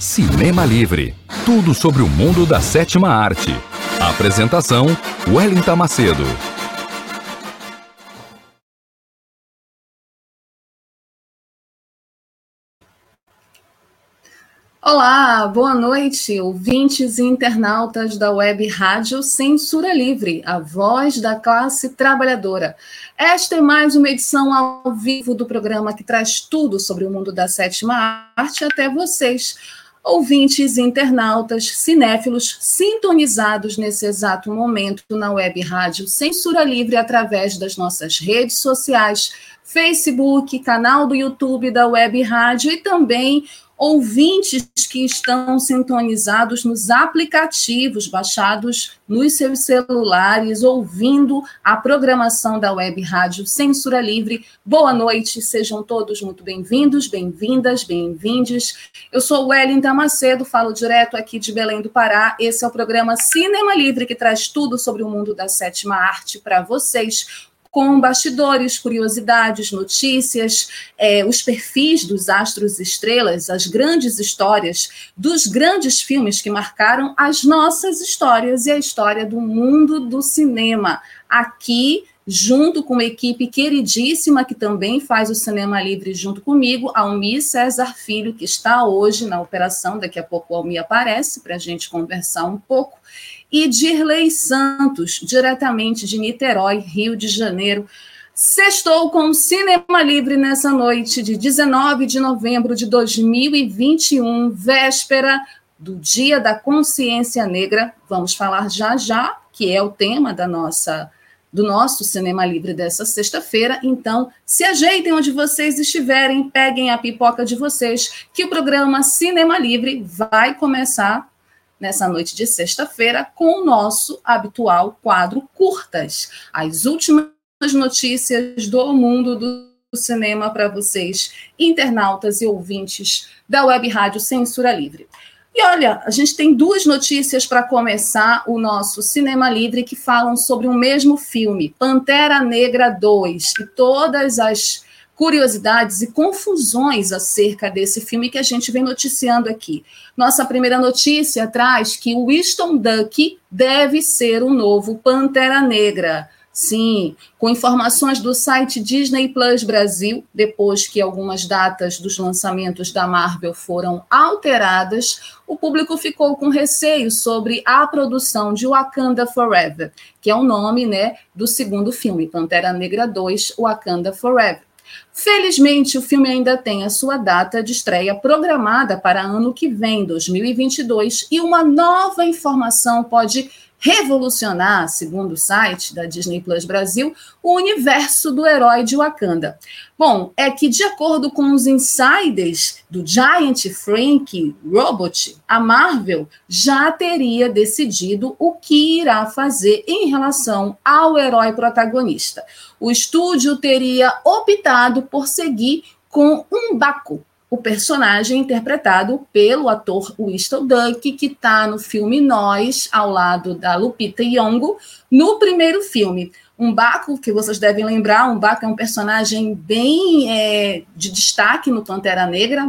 Cinema Livre, tudo sobre o mundo da sétima arte. Apresentação, Wellington Macedo. Olá, boa noite, ouvintes e internautas da Web Rádio Censura Livre, a voz da classe trabalhadora. Esta é mais uma edição ao vivo do programa que traz tudo sobre o mundo da sétima arte até vocês, ouvintes, internautas, cinéfilos, sintonizados nesse exato momento na Web Rádio Censura Livre através das nossas redes sociais, Facebook, canal do YouTube da Web Rádio e também ouvintes que estão sintonizados nos aplicativos baixados nos seus celulares, ouvindo a programação da Web Rádio Censura Livre. Boa noite, sejam todos muito bem-vindos, bem-vindas, bem-vindes. Eu sou Wellington Macedo, falo direto aqui de Belém do Pará. Esse é o programa Cinema Livre, que traz tudo sobre o mundo da sétima arte para vocês, com bastidores, curiosidades, notícias, os perfis dos astros e estrelas, as grandes histórias dos grandes filmes que marcaram as nossas histórias e a história do mundo do cinema. Aqui, junto com uma equipe queridíssima que também faz o Cinema Livre junto comigo, Almir César Filho, que está hoje na operação. Daqui a pouco o Almir aparece para a gente conversar um pouco. E Dirley Santos, diretamente de Niterói, Rio de Janeiro. Sextou com o Cinema Livre nessa noite de 19 de novembro de 2021, véspera do Dia da Consciência Negra. Vamos falar já, que é o tema do nosso Cinema Livre dessa sexta-feira. Então, se ajeitem onde vocês estiverem, peguem a pipoca de vocês, que o programa Cinema Livre vai começar nessa noite de sexta-feira com o nosso habitual quadro Curtas, as últimas notícias do mundo do cinema para vocês, internautas e ouvintes da Web Rádio Censura Livre. E olha, a gente tem duas notícias para começar o nosso Cinema Livre que falam sobre o mesmo filme, Pantera Negra 2, e todas as curiosidades e confusões acerca desse filme que a gente vem noticiando aqui. Nossa primeira notícia traz que o Winston Duke deve ser o novo Pantera Negra. Sim, com informações do site Disney Plus Brasil, depois que algumas datas dos lançamentos da Marvel foram alteradas, o público ficou com receio sobre a produção de Wakanda Forever, que é o nome, do segundo filme, Pantera Negra 2, Wakanda Forever. Felizmente, o filme ainda tem a sua data de estreia programada para ano que vem, 2022, e uma nova informação pode revolucionar, segundo o site da Disney Plus Brasil, o universo do herói de Wakanda. Bom, é que de acordo com os insiders do Giant Freakin' Robot, a Marvel já teria decidido o que irá fazer em relação ao herói protagonista. O estúdio teria optado por seguir com M'Baku, o personagem interpretado pelo ator Winston Duke, que está no filme Nós, ao lado da Lupita Nyong'o, no primeiro filme. M'Baku, que vocês devem lembrar, M'Baku é um personagem bem de destaque no Pantera Negra,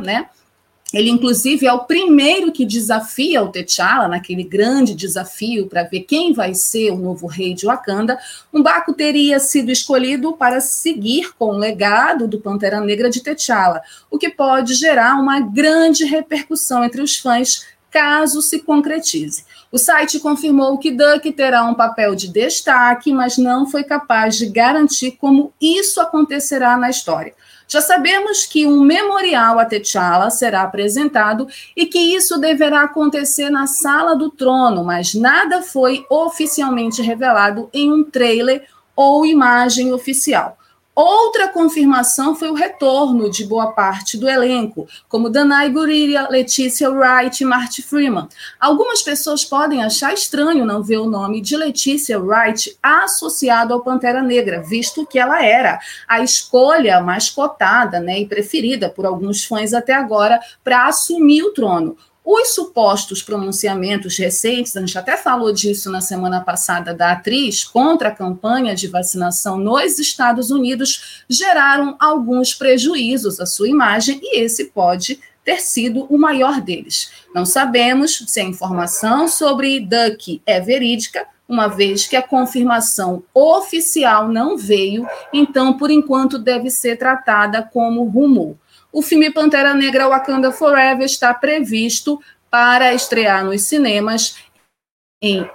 Ele, inclusive, é o primeiro que desafia o T'Challa, naquele grande desafio para ver quem vai ser o novo rei de Wakanda. M'Baku teria sido escolhido para seguir com o legado do Pantera Negra de T'Challa, o que pode gerar uma grande repercussão entre os fãs, caso se concretize. O site confirmou que Duke terá um papel de destaque, mas não foi capaz de garantir como isso acontecerá na história. Já sabemos que um memorial a T'Challa será apresentado e que isso deverá acontecer na Sala do Trono, mas nada foi oficialmente revelado em um trailer ou imagem oficial. Outra confirmação foi o retorno de boa parte do elenco, como Danai Gurira, Letícia Wright e Marty Freeman. Algumas pessoas podem achar estranho não ver o nome de Letícia Wright associado ao Pantera Negra, visto que ela era a escolha mais cotada, né, e preferida por alguns fãs até agora para assumir o trono. Os supostos pronunciamentos recentes, a gente até falou disso na semana passada, da atriz contra a campanha de vacinação nos Estados Unidos, geraram alguns prejuízos à sua imagem e esse pode ter sido o maior deles. Não sabemos se a informação sobre Duke é verídica, uma vez que a confirmação oficial não veio, então, por enquanto, deve ser tratada como rumor. O filme Pantera Negra Wakanda Forever está previsto para estrear nos cinemas em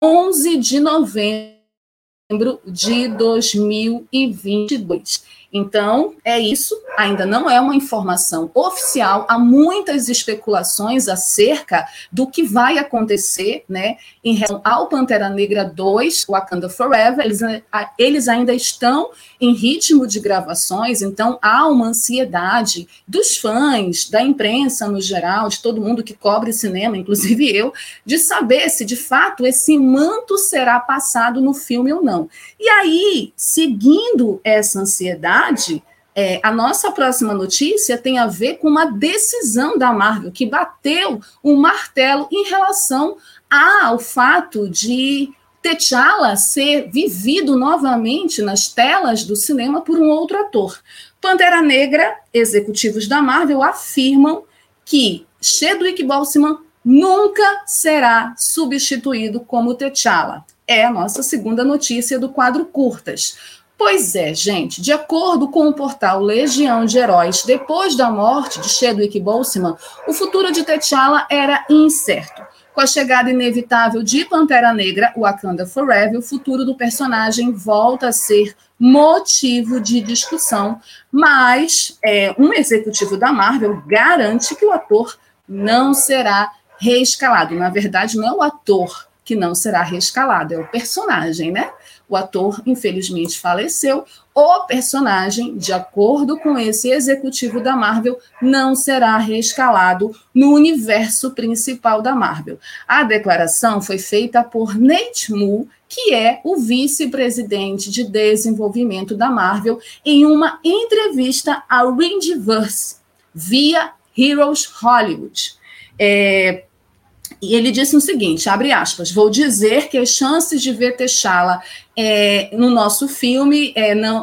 11 de novembro de 2022. Então, é isso. Ainda não é uma informação oficial. Há muitas especulações acerca do que vai acontecer, né, em relação ao Pantera Negra 2, Wakanda Forever. Eles ainda estão em ritmo de gravações, então há uma ansiedade dos fãs, da imprensa no geral, de todo mundo que cobre cinema, inclusive eu, de saber se, de fato, esse manto será passado no filme ou não. E aí, seguindo essa ansiedade, a nossa próxima notícia tem a ver com uma decisão da Marvel que bateu o martelo em relação ao fato de T'Challa ser vivido novamente nas telas do cinema por um outro ator. Pantera Negra, executivos da Marvel afirmam que Chadwick Boseman nunca será substituído como T'Challa. É a nossa segunda notícia do quadro Curtas. Pois é, gente, de acordo com o portal Legião de Heróis, depois da morte de Chadwick Boseman, o futuro de T'Challa era incerto. Com a chegada inevitável de Pantera Negra, Wakanda Forever, o futuro do personagem volta a ser motivo de discussão, mas um executivo da Marvel garante que o ator não será reescalado. Na verdade, não é o ator que não será reescalado, é o personagem, né? O ator, infelizmente, faleceu. O personagem, de acordo com esse executivo da Marvel, não será reescalado no universo principal da Marvel. A declaração foi feita por Nate Moore, que é o vice-presidente de desenvolvimento da Marvel, em uma entrevista ao Ringiverse, via Heroes Hollywood. E ele disse o seguinte, abre aspas, vou dizer que as chances de ver T'Challa no nosso filme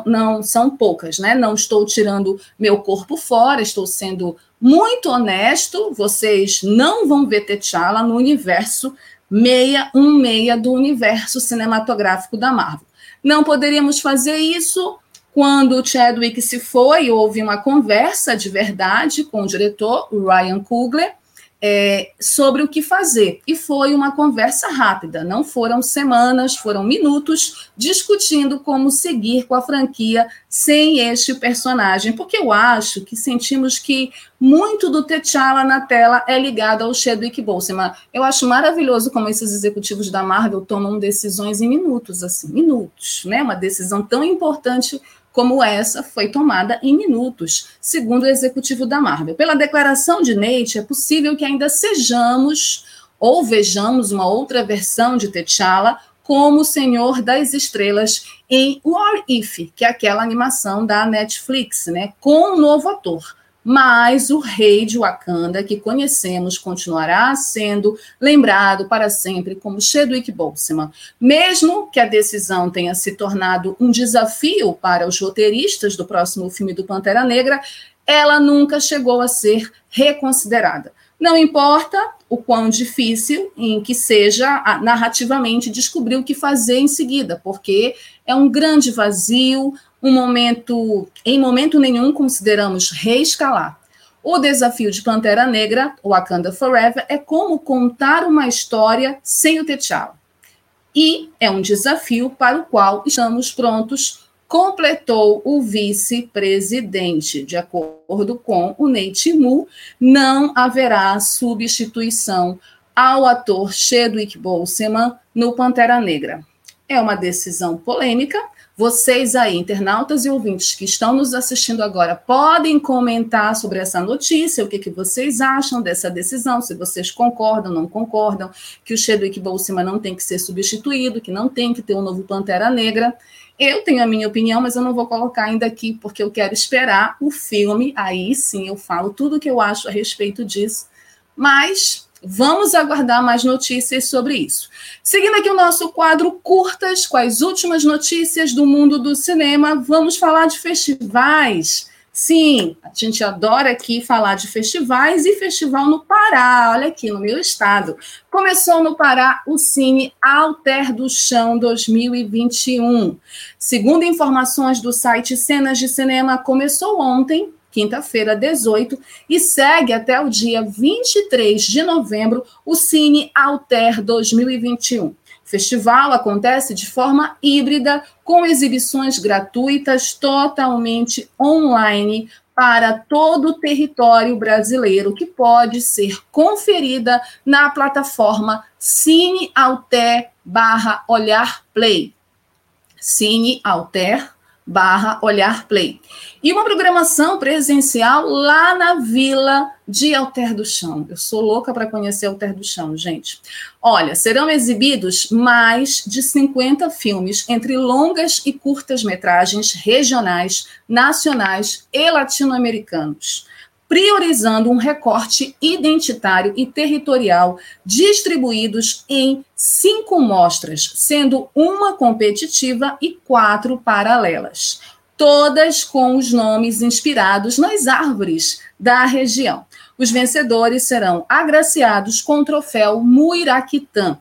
não são poucas, né? Não estou tirando meu corpo fora, estou sendo muito honesto, vocês não vão ver T'Challa no universo 616 do universo cinematográfico da Marvel. Não poderíamos fazer isso. Quando o Chadwick se foi, houve uma conversa de verdade com o diretor, o Ryan Coogler, sobre o que fazer, e foi uma conversa rápida, não foram semanas, foram minutos, discutindo como seguir com a franquia sem este personagem, porque eu acho que sentimos que muito do T'Challa na tela é ligado ao Chadwick Boseman. Eu acho maravilhoso como esses executivos da Marvel tomam decisões em minutos, assim, minutos, né? Uma decisão tão importante como essa foi tomada em minutos, segundo o executivo da Marvel. Pela declaração de Nate, é possível que ainda sejamos ou vejamos uma outra versão de T'Challa como Senhor das Estrelas em What If, que é aquela animação da Netflix, né, com um novo ator. Mas o rei de Wakanda, que conhecemos, continuará sendo lembrado para sempre como Chadwick Boseman. Mesmo que a decisão tenha se tornado um desafio para os roteiristas do próximo filme do Pantera Negra, ela nunca chegou a ser reconsiderada. Não importa o quão difícil em que seja narrativamente descobrir o que fazer em seguida, porque é um grande vazio, em momento nenhum consideramos reescalar. O desafio de Pantera Negra, Wakanda Forever, é como contar uma história sem o T'Challa. E é um desafio para o qual estamos prontos completou o vice-presidente. De acordo com o Nate Moore, não haverá substituição ao ator Chadwick Boseman no Pantera Negra. É uma decisão polêmica. Vocês aí, internautas e ouvintes que estão nos assistindo agora, podem comentar sobre essa notícia, o que vocês acham dessa decisão, se vocês concordam, não concordam, que o Chadwick Boseman não tem que ser substituído, que não tem que ter um novo Pantera Negra. Eu tenho a minha opinião, mas eu não vou colocar ainda aqui, porque eu quero esperar o filme, aí sim eu falo tudo o que eu acho a respeito disso, mas... vamos aguardar mais notícias sobre isso. Seguindo aqui o nosso quadro Curtas, com as últimas notícias do mundo do cinema, vamos falar de festivais. Sim, a gente adora aqui falar de festivais, e festival no Pará, olha aqui, no meu estado. Começou no Pará o Cine Alter do Chão 2021. Segundo informações do site Cenas de Cinema, começou ontem, quinta-feira, 18, e segue até o dia 23 de novembro o Cine Alter 2021. O festival acontece de forma híbrida, com exibições gratuitas totalmente online para todo o território brasileiro, que pode ser conferida na plataforma Cine Alter /Olhar Play. Cine Alter /Olhar Play. E uma programação presencial lá na Vila de Alter do Chão. Eu sou louca para conhecer Alter do Chão, gente. Olha, serão exibidos mais de 50 filmes, entre longas e curtas metragens regionais, nacionais e latino-americanos, priorizando um recorte identitário e territorial, distribuídos em 5 mostras, sendo uma competitiva e 4 paralelas, todas com os nomes inspirados nas árvores da região. Os vencedores serão agraciados com o troféu Muiraquitã.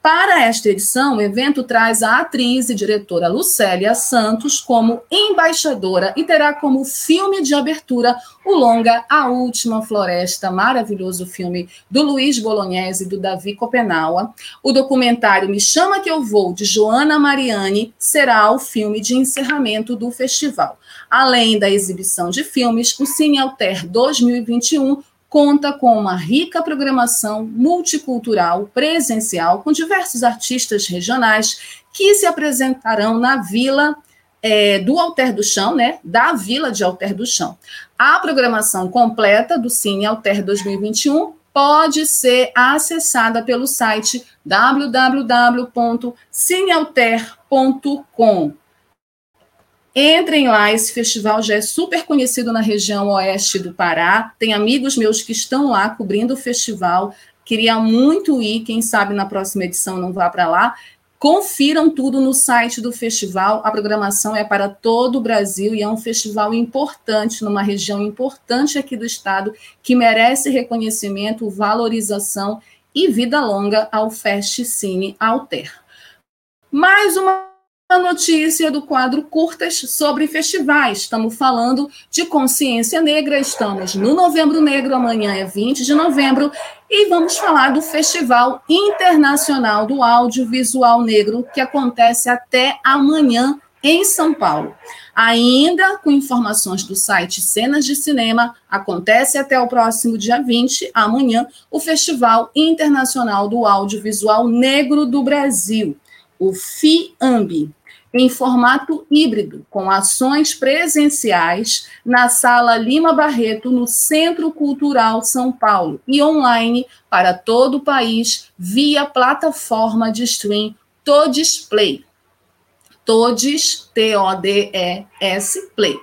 Para esta edição, o evento traz a atriz e diretora Lucélia Santos como embaixadora e terá como filme de abertura o longa A Última Floresta, maravilhoso filme do Luiz Bolognesi e do Davi Kopenawa. O documentário Me Chama Que Eu Vou, de Joana Mariani, será o filme de encerramento do festival. Além da exibição de filmes, o Cine Alter 2021 conta com uma rica programação multicultural, presencial, com diversos artistas regionais que se apresentarão na Vila do Alter do Chão, né? Da Vila de Alter do Chão. A programação completa do Cine Alter 2021 pode ser acessada pelo site www.cinealter.com. Entrem lá, esse festival já é super conhecido na região oeste do Pará, tem amigos meus que estão lá cobrindo o festival, queria muito ir, quem sabe na próxima edição não vá para lá. Confiram tudo no site do festival, a programação é para todo o Brasil e é um festival importante, numa região importante aqui do estado, que merece reconhecimento, valorização e vida longa ao Cine Alter. Mais uma notícia do quadro Curtas sobre festivais. Estamos falando de consciência negra, estamos no Novembro Negro, amanhã é 20 de novembro, e vamos falar do Festival Internacional do Audiovisual Negro, que acontece até amanhã em São Paulo. Ainda com informações do site Cenas de Cinema, acontece até o próximo dia 20, amanhã, o Festival Internacional do Audiovisual Negro do Brasil, o FIAMB, em formato híbrido, com ações presenciais na Sala Lima Barreto, no Centro Cultural São Paulo, e online para todo o país, via plataforma de stream Todes Play. Todes, T-O-D-E-S, Play.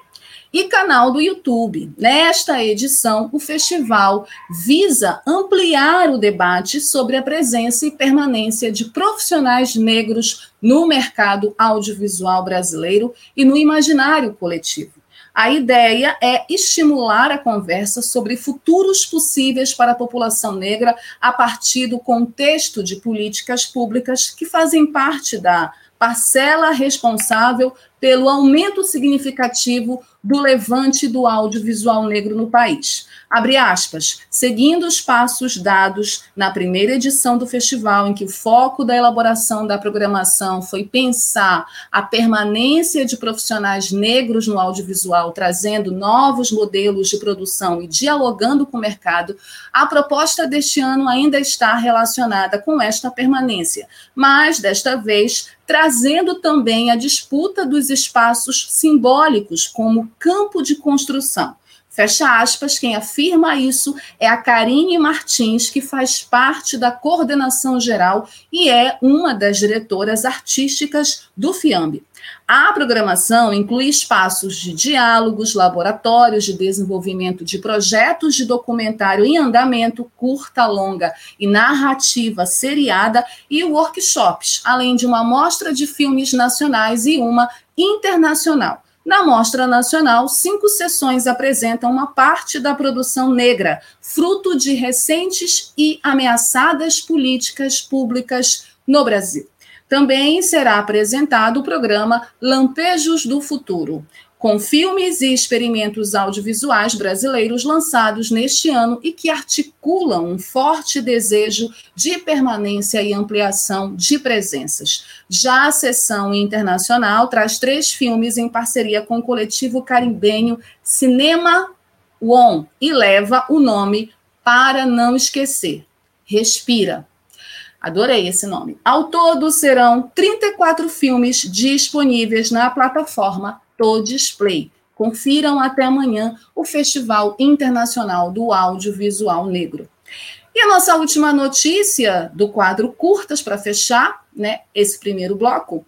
E canal do YouTube. Nesta edição, o festival visa ampliar o debate sobre a presença e permanência de profissionais negros no mercado audiovisual brasileiro e no imaginário coletivo. A ideia é estimular a conversa sobre futuros possíveis para a população negra a partir do contexto de políticas públicas que fazem parte da parcela responsável pelo aumento significativo do levante do audiovisual negro no país. Abre aspas, seguindo os passos dados na primeira edição do festival, em que o foco da elaboração da programação foi pensar a permanência de profissionais negros no audiovisual, trazendo novos modelos de produção e dialogando com o mercado, a proposta deste ano ainda está relacionada com esta permanência, mas desta vez trazendo também a disputa dos espaços simbólicos como campo de construção. Fecha aspas, quem afirma isso é a Karine Martins, que faz parte da coordenação geral e é uma das diretoras artísticas do FIAMB. A programação inclui espaços de diálogos, laboratórios de desenvolvimento de projetos de documentário em andamento, curta, longa e narrativa seriada e workshops, além de uma amostra de filmes nacionais e uma internacional. Na Mostra Nacional, 5 sessões apresentam uma parte da produção negra, fruto de recentes e ameaçadas políticas públicas no Brasil. Também será apresentado o programa Lampejos do Futuro, com filmes e experimentos audiovisuais brasileiros lançados neste ano e que articulam um forte desejo de permanência e ampliação de presenças. Já a sessão internacional traz 3 filmes em parceria com o coletivo caribenho Cinema One e leva o nome Para Não Esquecer, Respira. Adorei esse nome. Ao todo, serão 34 filmes disponíveis na plataforma Display. Confiram até amanhã o Festival Internacional do Audiovisual Negro. E a nossa última notícia do quadro Curtas, para fechar, né, esse primeiro bloco,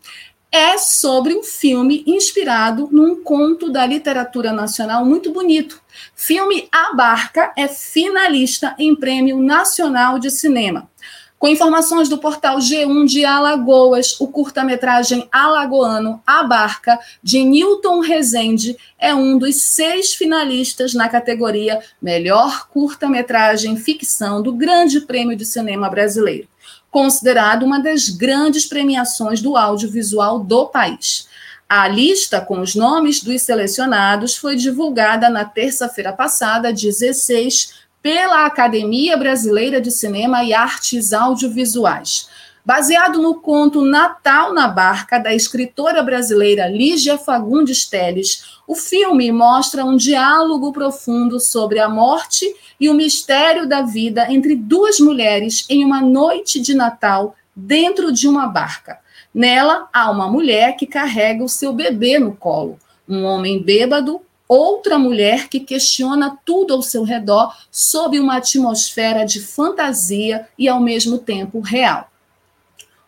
é sobre um filme inspirado num conto da literatura nacional muito bonito. Filme A Barca é finalista em Prêmio Nacional de Cinema. Com informações do portal G1 de Alagoas, o curta-metragem alagoano A Barca, de Nilton Rezende, é um dos 6 finalistas na categoria Melhor Curta-Metragem Ficção do Grande Prêmio de Cinema Brasileiro, considerado uma das grandes premiações do audiovisual do país. A lista com os nomes dos selecionados foi divulgada na terça-feira passada, 16, pela Academia Brasileira de Cinema e Artes Audiovisuais. Baseado no conto Natal na Barca, da escritora brasileira Lígia Fagundes Telles, o filme mostra um diálogo profundo sobre a morte e o mistério da vida entre 2 mulheres em uma noite de Natal dentro de uma barca. Nela, há uma mulher que carrega o seu bebê no colo, um homem bêbado, outra mulher que questiona tudo ao seu redor sob uma atmosfera de fantasia e, ao mesmo tempo, real.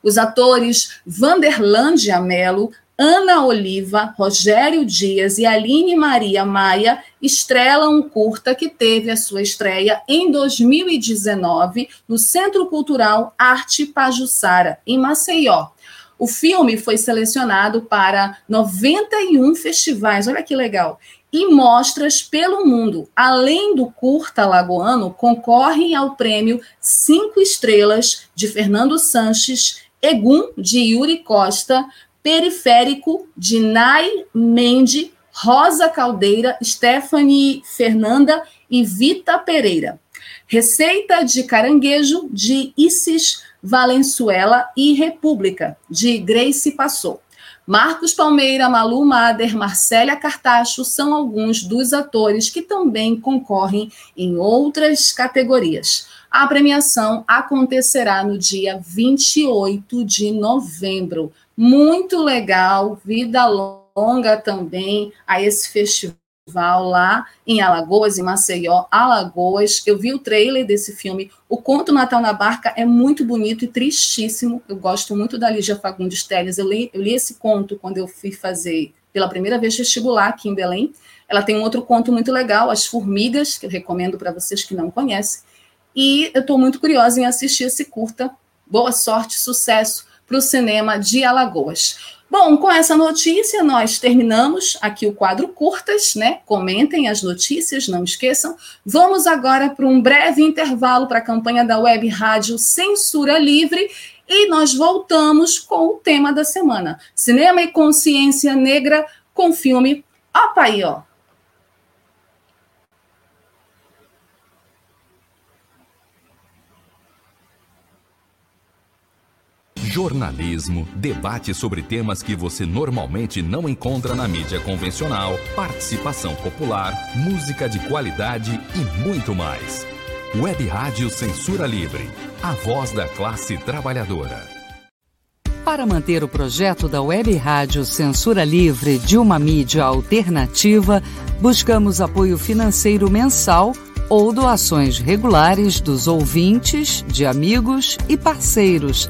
Os atores Vanderlândia Mello, Ana Oliva, Rogério Dias e Aline Maria Maia estrelam um curta que teve a sua estreia em 2019 no Centro Cultural Arte Pajuçara, em Maceió. O filme foi selecionado para 91 festivais, olha que legal, e mostras pelo mundo. Além do curta alagoano, concorrem ao prêmio 5 Estrelas, de Fernando Sanches, Egum, de Yuri Costa, Periférico, de Nay Mendes, Rosa Caldeira, Stephanie Fernanda e Vita Pereira. Receita de Caranguejo, de Isis Valenzuela e República, de Grace Passou. Marcos Palmeira, Malu Mader, Marcélia Cartacho são alguns dos atores que também concorrem em outras categorias. A premiação acontecerá no dia 28 de novembro. Muito legal, vida longa também a esse festival lá em Alagoas, em Maceió, Alagoas. Eu vi o trailer desse filme. O conto Natal na Barca é muito bonito e tristíssimo. Eu gosto muito da Lígia Fagundes Telles. Eu li esse conto quando eu fui fazer pela primeira vez vestibular aqui em Belém. Ela tem um outro conto muito legal, As Formigas, que eu recomendo para vocês que não conhecem. E eu estou muito curiosa em assistir esse curta. Boa sorte, sucesso para o cinema de Alagoas. Bom, com essa notícia, nós terminamos aqui o quadro Curtas, né? Comentem as notícias, não esqueçam. Vamos agora para um breve intervalo para a campanha da Web Rádio Censura Livre e nós voltamos com o tema da semana. Cinema e consciência negra com o filme Opa aí, ó, jornalismo, debate sobre temas que você normalmente não encontra na mídia convencional, participação popular, música de qualidade e muito mais. Web Rádio Censura Livre, a voz da classe trabalhadora. Para manter o projeto da Web Rádio Censura Livre de uma mídia alternativa, buscamos apoio financeiro mensal ou doações regulares dos ouvintes, de amigos e parceiros,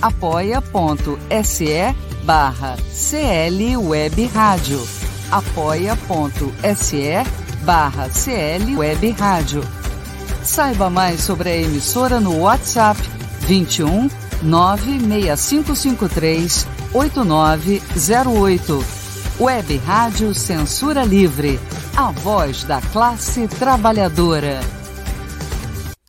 apoia.se/clwebradio. apoia.se/clwebradio. Saiba mais sobre a emissora no WhatsApp 21 96553 8908. Web Rádio Censura Livre, a voz da classe trabalhadora.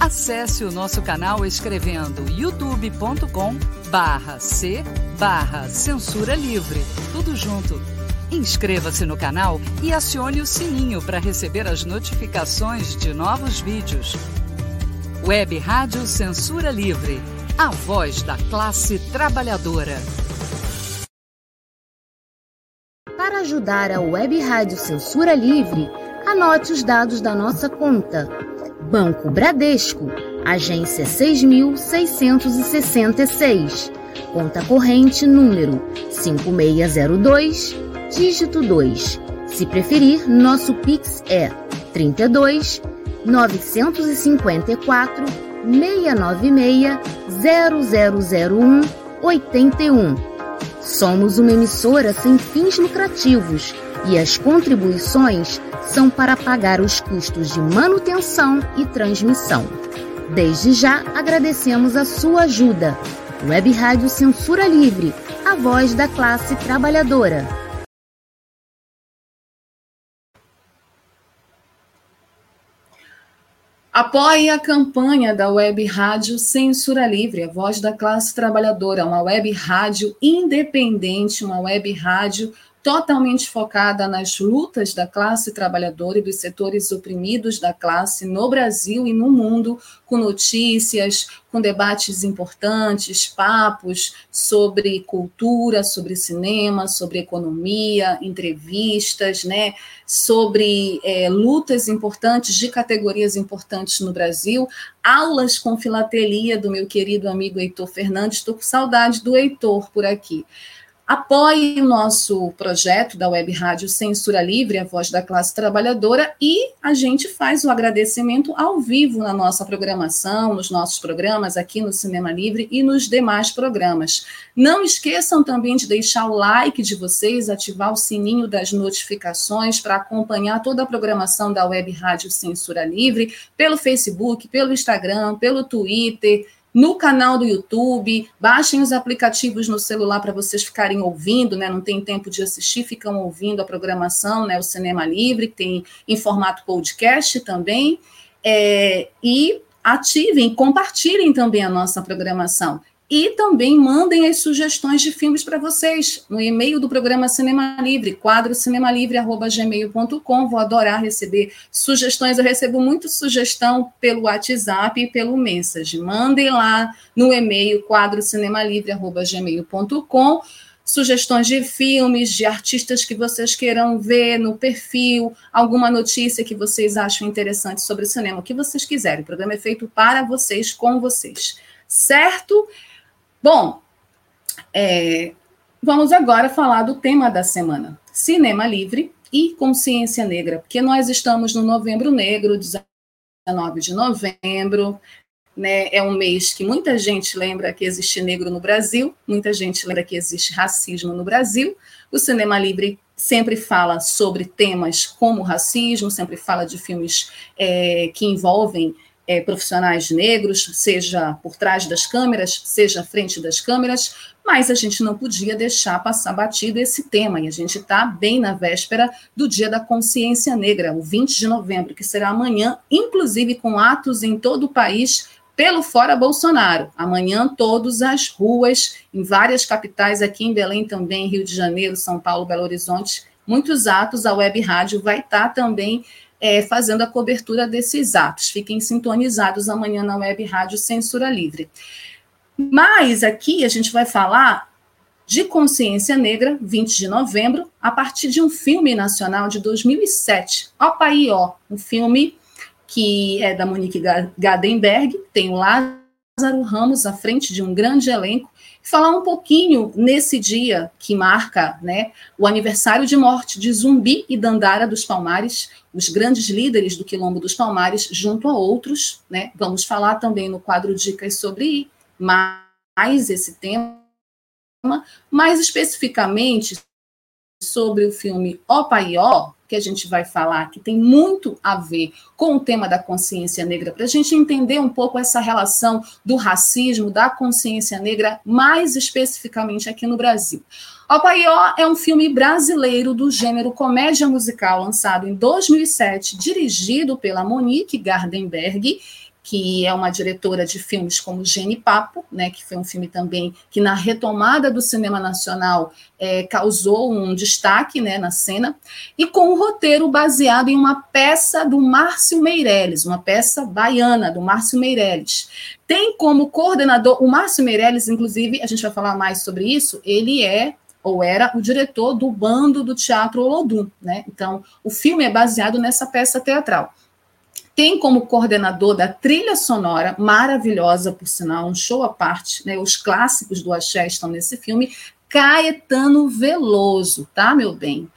Acesse o nosso canal escrevendo youtube.com/c/censura livre, tudo junto. Inscreva-se no canal e acione o sininho para receber as notificações de novos vídeos. Web Rádio Censura Livre, a voz da classe trabalhadora. Para ajudar a Web Rádio Censura Livre, anote os dados da nossa conta. Banco Bradesco, agência 6.666, conta corrente número 5602, dígito 2. Se preferir, nosso Pix é 32 954 696 0001 81. Somos uma emissora sem fins lucrativos e as contribuições são para pagar os custos de manutenção e transmissão. Desde já agradecemos a sua ajuda. Web Rádio Censura Livre, a voz da classe trabalhadora. Apoie a campanha da Web Rádio Censura Livre, a voz da classe trabalhadora, uma web rádio independente, uma web rádio totalmente focada nas lutas da classe trabalhadora e dos setores oprimidos da classe no Brasil e no mundo, com notícias, com debates importantes, papos sobre cultura, sobre cinema, sobre economia, entrevistas, né, sobre lutas importantes de categorias importantes no Brasil, aulas com filatelia do meu querido amigo Heitor Fernandes. Estou com saudade do Heitor por aqui. Apoie o nosso projeto da Web Rádio Censura Livre, a voz da classe trabalhadora, e a gente faz o agradecimento ao vivo na nossa programação, nos nossos programas aqui no Cinema Livre e nos demais programas. Não esqueçam também de deixar o like de vocês, ativar o sininho das notificações para acompanhar toda a programação da Web Rádio Censura Livre pelo Facebook, pelo Instagram, pelo Twitter, no canal do YouTube. Baixem os aplicativos no celular para vocês ficarem ouvindo, né? Não tem tempo de assistir, ficam ouvindo a programação, né? O Cinema Livre, que tem em formato podcast também. E ativem, compartilhem também a nossa programação. E também mandem as sugestões de filmes para vocês no e-mail do programa Cinema Livre, quadrocinemalivre@gmail.com. Vou adorar receber sugestões. Eu recebo muita sugestão pelo WhatsApp e pelo Message. Mandem lá no e-mail quadrocinemalivre@gmail.com. Sugestões de filmes, de artistas que vocês queiram ver no perfil, alguma notícia que vocês acham interessante sobre o cinema, o que vocês quiserem. O programa é feito para vocês, com vocês. Certo? Bom, vamos agora falar do tema da semana. Cinema Livre, e consciência negra, porque nós estamos no Novembro Negro, 19 de novembro, né? É um mês que muita gente lembra que existe negro no Brasil, muita gente lembra que existe racismo no Brasil. O Cinema Livre sempre fala sobre temas como racismo, sempre fala de filmes que envolvem profissionais negros, seja por trás das câmeras, seja à frente das câmeras, mas a gente não podia deixar passar batido esse tema, e a gente está bem na véspera do Dia da Consciência Negra, o 20 de novembro, que será amanhã, inclusive com atos em todo o país, pelo Fora Bolsonaro. Amanhã, todas as ruas, em várias capitais, aqui em Belém também, Rio de Janeiro, São Paulo, Belo Horizonte, muitos atos. A Web Rádio vai estar também fazendo a cobertura desses atos. Fiquem sintonizados amanhã na Web Rádio Censura Livre. Mas aqui a gente vai falar de Consciência Negra, 20 de novembro, a partir de um filme nacional de 2007, Opa aí, ó, um filme que é da Monique Gadenberg, tem o Lázaro Ramos à frente de um grande elenco. Falar um pouquinho nesse dia que marca, né, o aniversário de morte de Zumbi e Dandara dos Palmares, os grandes líderes do Quilombo dos Palmares, junto a outros, né? Vamos falar também no quadro Dicas sobre mais esse tema, mais especificamente sobre o filme Opa e Ó, que a gente vai falar, que tem muito a ver com o tema da consciência negra, para a gente entender um pouco essa relação do racismo, da consciência negra, mais especificamente aqui no Brasil. O Paió é um filme brasileiro do gênero comédia musical, lançado em 2007, dirigido pela Monique Gardenberg, que é uma diretora de filmes como Genipapo, né, que foi um filme também que na retomada do cinema nacional causou um destaque, né, na cena, e com um roteiro baseado em uma peça do Márcio Meirelles, uma peça baiana do Márcio Meirelles. Tem como coordenador, o Márcio Meirelles, inclusive, a gente vai falar mais sobre isso, ele é, ou era, o diretor do Bando do Teatro Olodum, né? Então, o filme é baseado nessa peça teatral. Tem como coordenador da trilha sonora, maravilhosa, por sinal, um show à parte, né? Os clássicos do axé estão nesse filme, Caetano Veloso, tá, meu bem?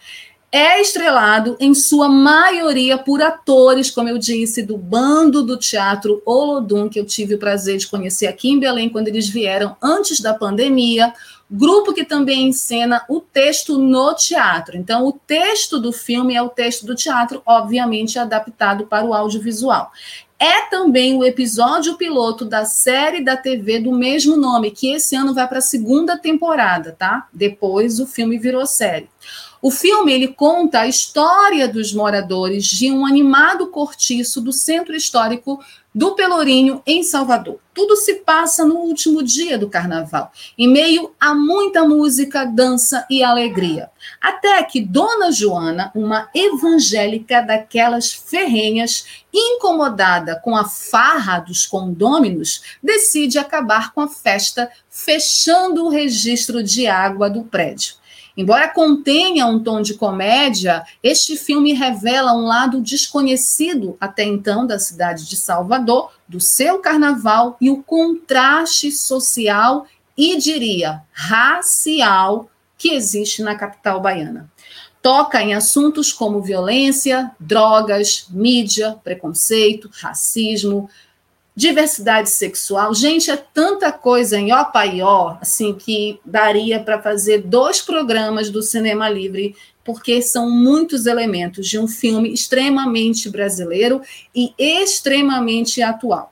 É estrelado, em sua maioria, por atores, como eu disse, do Bando do Teatro Olodum, que eu tive o prazer de conhecer aqui em Belém, quando eles vieram antes da pandemia, grupo que também encena o texto no teatro. Então, o texto do filme é o texto do teatro, obviamente adaptado para o audiovisual. É também o episódio piloto da série da TV do mesmo nome, que esse ano vai para a segunda temporada, tá? Depois o filme virou série. O filme, ele conta a história dos moradores de um animado cortiço do Centro Histórico do Pelourinho, em Salvador. Tudo se passa no último dia do carnaval, em meio a muita música, dança e alegria. Até que Dona Joana, uma evangélica daquelas ferrenhas, incomodada com a farra dos condôminos, decide acabar com a festa, fechando o registro de água do prédio. Embora contenha um tom de comédia, este filme revela um lado desconhecido até então da cidade de Salvador, do seu carnaval e o contraste social e, diria, racial que existe na capital baiana. Toca em assuntos como violência, drogas, mídia, preconceito, racismo, diversidade sexual. Gente, é tanta coisa em Opa e Ó, assim, que daria para fazer 2 programas do Cinema Livre, porque são muitos elementos de um filme extremamente brasileiro e extremamente atual.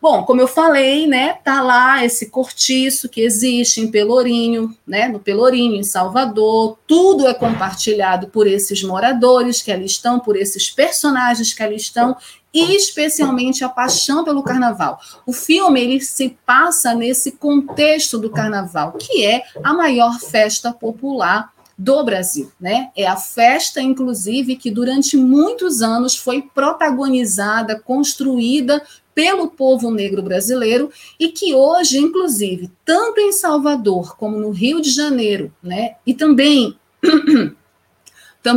Bom, como eu falei, né, tá lá esse cortiço que existe em Pelourinho, né, no Pelourinho, em Salvador, tudo é compartilhado por esses moradores que ali estão, por esses personagens que ali estão, e especialmente a paixão pelo carnaval. O filme, ele se passa nesse contexto do carnaval, que é a maior festa popular do Brasil, né? É a festa, inclusive, que durante muitos anos foi protagonizada, construída pelo povo negro brasileiro e que hoje, inclusive, tanto em Salvador como no Rio de Janeiro, né, e também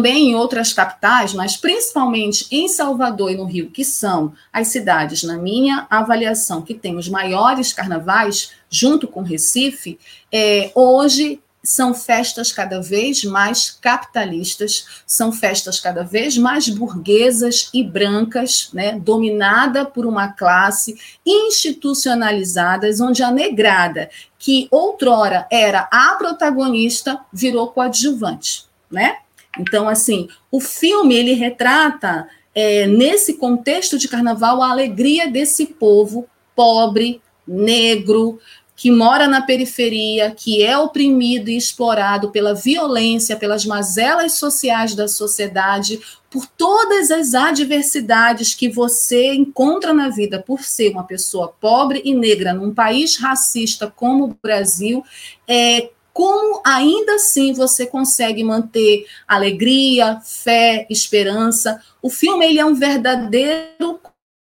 em outras capitais, mas principalmente em Salvador e no Rio, que são as cidades, na minha avaliação, que têm os maiores carnavais, junto com Recife, hoje são festas cada vez mais capitalistas, são festas cada vez mais burguesas e brancas, né, dominada por uma classe institucionalizadas, onde a negrada, que outrora era a protagonista, virou coadjuvante, né? Então, assim, o filme ele retrata, nesse contexto de carnaval, a alegria desse povo pobre, negro, que mora na periferia, que é oprimido e explorado pela violência, pelas mazelas sociais da sociedade, por todas as adversidades que você encontra na vida por ser uma pessoa pobre e negra num país racista como o Brasil, como ainda assim você consegue manter alegria, fé, esperança. O filme ele é um verdadeiro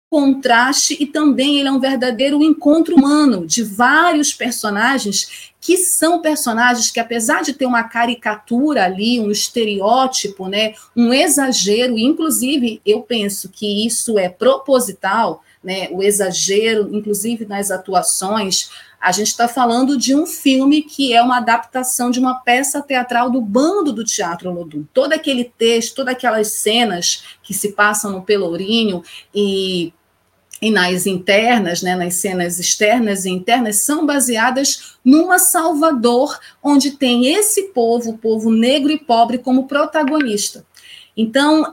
contraste e também ele é um verdadeiro encontro humano de vários personagens que são personagens que, apesar de ter uma caricatura ali, um estereótipo, né, um exagero, inclusive eu penso que isso é proposital, né, o exagero, inclusive nas atuações, a gente está falando de um filme que é uma adaptação de uma peça teatral do bando do Teatro Olodum. Todo aquele texto, todas aquelas cenas que se passam no Pelourinho e nas internas, né, nas cenas externas e internas, são baseadas numa Salvador, onde tem esse povo, o povo negro e pobre, como protagonista. Então,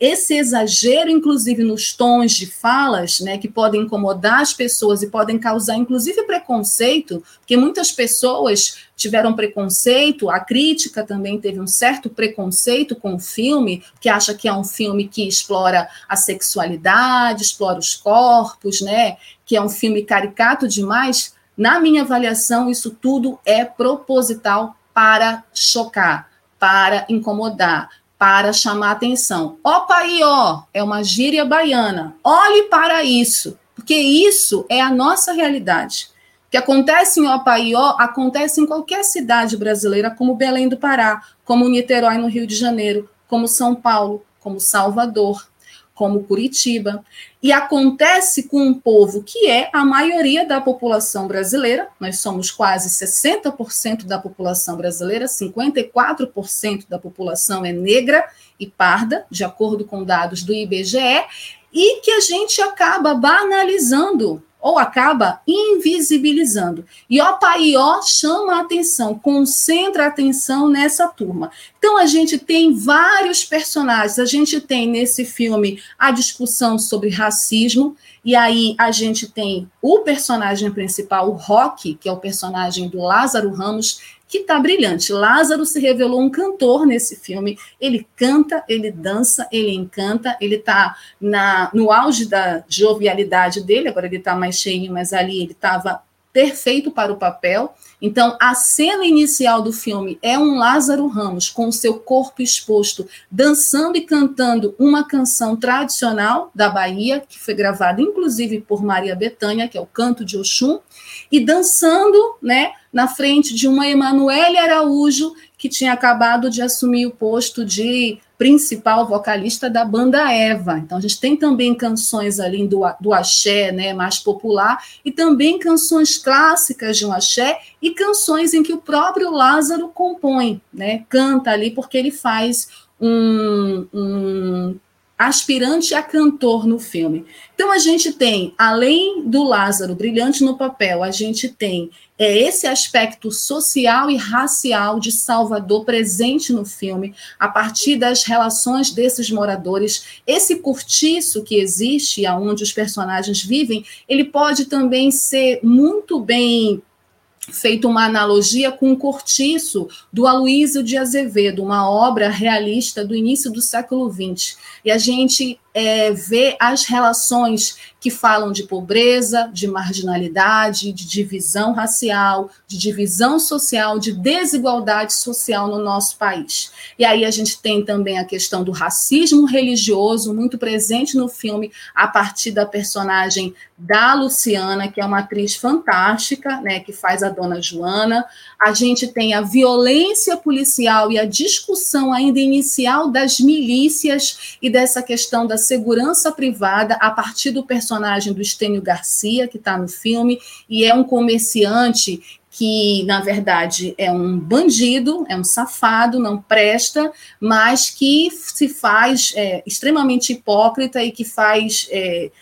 esse exagero, inclusive, nos tons de falas, né, que podem incomodar as pessoas e podem causar, inclusive, preconceito, porque muitas pessoas tiveram preconceito, a crítica também teve um certo preconceito com o filme, que acha que é um filme que explora a sexualidade, explora os corpos, né, que é um filme caricato demais. Na minha avaliação, isso tudo é proposital para chocar, para incomodar, para chamar atenção. Opa aí, ó, é uma gíria baiana. Olhe para isso, porque isso é a nossa realidade. O que acontece em Opa aí, ó, acontece em qualquer cidade brasileira, como Belém do Pará, como Niterói no Rio de Janeiro, como São Paulo, como Salvador, como Curitiba. E acontece com um povo que é a maioria da população brasileira, nós somos quase 60% da população brasileira, 54% da população é negra e parda, de acordo com dados do IBGE, e que a gente acaba banalizando ou acaba invisibilizando. E o Paió chama a atenção, concentra a atenção nessa turma. Então, a gente tem vários personagens. A gente tem, nesse filme, a discussão sobre racismo, e aí a gente tem o personagem principal, o Rock, que é o personagem do Lázaro Ramos, que está brilhante. Lázaro se revelou um cantor nesse filme. Ele canta, ele dança, ele encanta, ele está no auge da jovialidade dele, agora ele está mais cheinho, mas ali ele estava perfeito para o papel. Então, a cena inicial do filme é um Lázaro Ramos com o seu corpo exposto, dançando e cantando uma canção tradicional da Bahia, que foi gravada, inclusive, por Maria Bethânia, que é o Canto de Oxum, e dançando, né, na frente de uma Emanuele Araújo, que tinha acabado de assumir o posto de principal vocalista da banda Eva. Então, a gente tem também canções ali do axé, né, mais popular, e também canções clássicas de um axé e canções em que o próprio Lázaro compõe, né, canta ali, porque ele faz um aspirante a cantor no filme. Então, a gente tem, além do Lázaro brilhante no papel, a gente tem esse aspecto social e racial de Salvador presente no filme, a partir das relações desses moradores. Esse cortiço que existe, onde os personagens vivem, ele pode também ser muito bem feito uma analogia com o Cortiço do Aloysio de Azevedo, uma obra realista do início do século XX. E a gente vê as relações que falam de pobreza, de marginalidade, de divisão racial, de divisão social, de desigualdade social no nosso país. E aí a gente tem também a questão do racismo religioso, muito presente no filme, a partir da personagem da Luciana, que é uma atriz fantástica, né, que faz a Dona Joana. A gente tem a violência policial e a discussão ainda inicial das milícias e dessa questão da segurança privada a partir do personagem do Estênio Garcia, que está no filme, e é um comerciante que, na verdade, é um bandido, é um safado, não presta, mas que se faz extremamente hipócrita e que faz,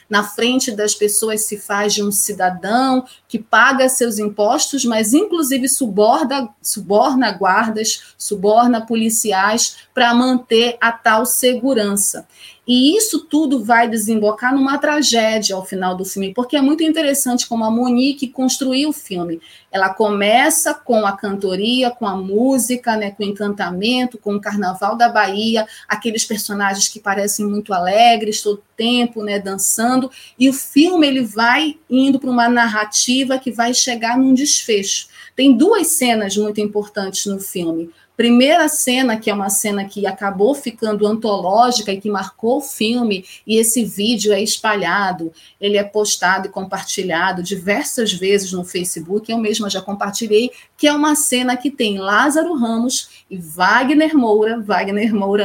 na frente das pessoas, se faz de um cidadão que paga seus impostos, mas, inclusive, suborna guardas, suborna policiais para manter a tal segurança. E isso tudo vai desembocar numa tragédia ao final do filme, porque é muito interessante como a Monique construiu o filme. Ela começa com a cantoria, com a música, né, com o encantamento, com o Carnaval da Bahia, aqueles personagens que parecem muito alegres todo tempo, né, dançando, e o filme ele vai indo para uma narrativa que vai chegar num desfecho. Tem duas cenas muito importantes no filme. Primeira cena, que é uma cena que acabou ficando antológica e que marcou o filme, e esse vídeo é espalhado, ele é postado e compartilhado diversas vezes no Facebook, eu mesma já compartilhei, que é uma cena que tem Lázaro Ramos e Wagner Moura,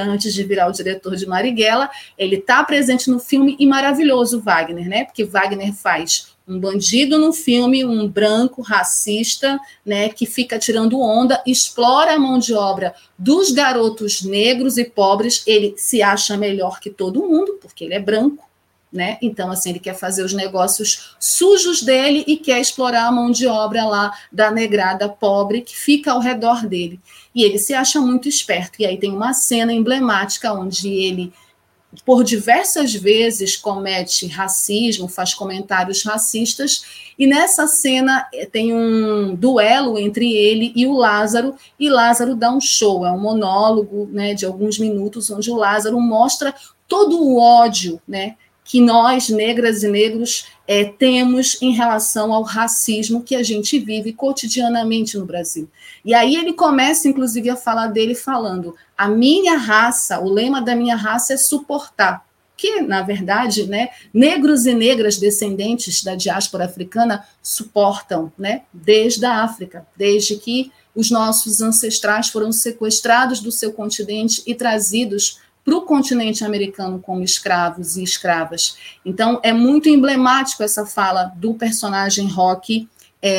antes de virar o diretor de Marighella, ele está presente no filme, e maravilhoso Wagner, né? Porque Wagner faz um bandido no filme, um branco racista, né, que fica tirando onda, explora a mão de obra dos garotos negros e pobres, ele se acha melhor que todo mundo, porque ele é branco, né? Então, assim, ele quer fazer os negócios sujos dele e quer explorar a mão de obra lá da negrada pobre que fica ao redor dele. E ele se acha muito esperto. E aí tem uma cena emblemática onde ele, por diversas vezes, comete racismo, faz comentários racistas, e nessa cena tem um duelo entre ele e Lázaro dá um show, é um monólogo, né, de alguns minutos, onde o Lázaro mostra todo o ódio, né, que nós, negras e negros, temos em relação ao racismo que a gente vive cotidianamente no Brasil. E aí ele começa, inclusive, a falar dele falando: a minha raça, o lema da minha raça é suportar. Que, na verdade, né, negros e negras descendentes da diáspora africana suportam, né, desde a África, desde que os nossos ancestrais foram sequestrados do seu continente e trazidos para o continente americano como escravos e escravas. Então, é muito emblemático essa fala do personagem Rock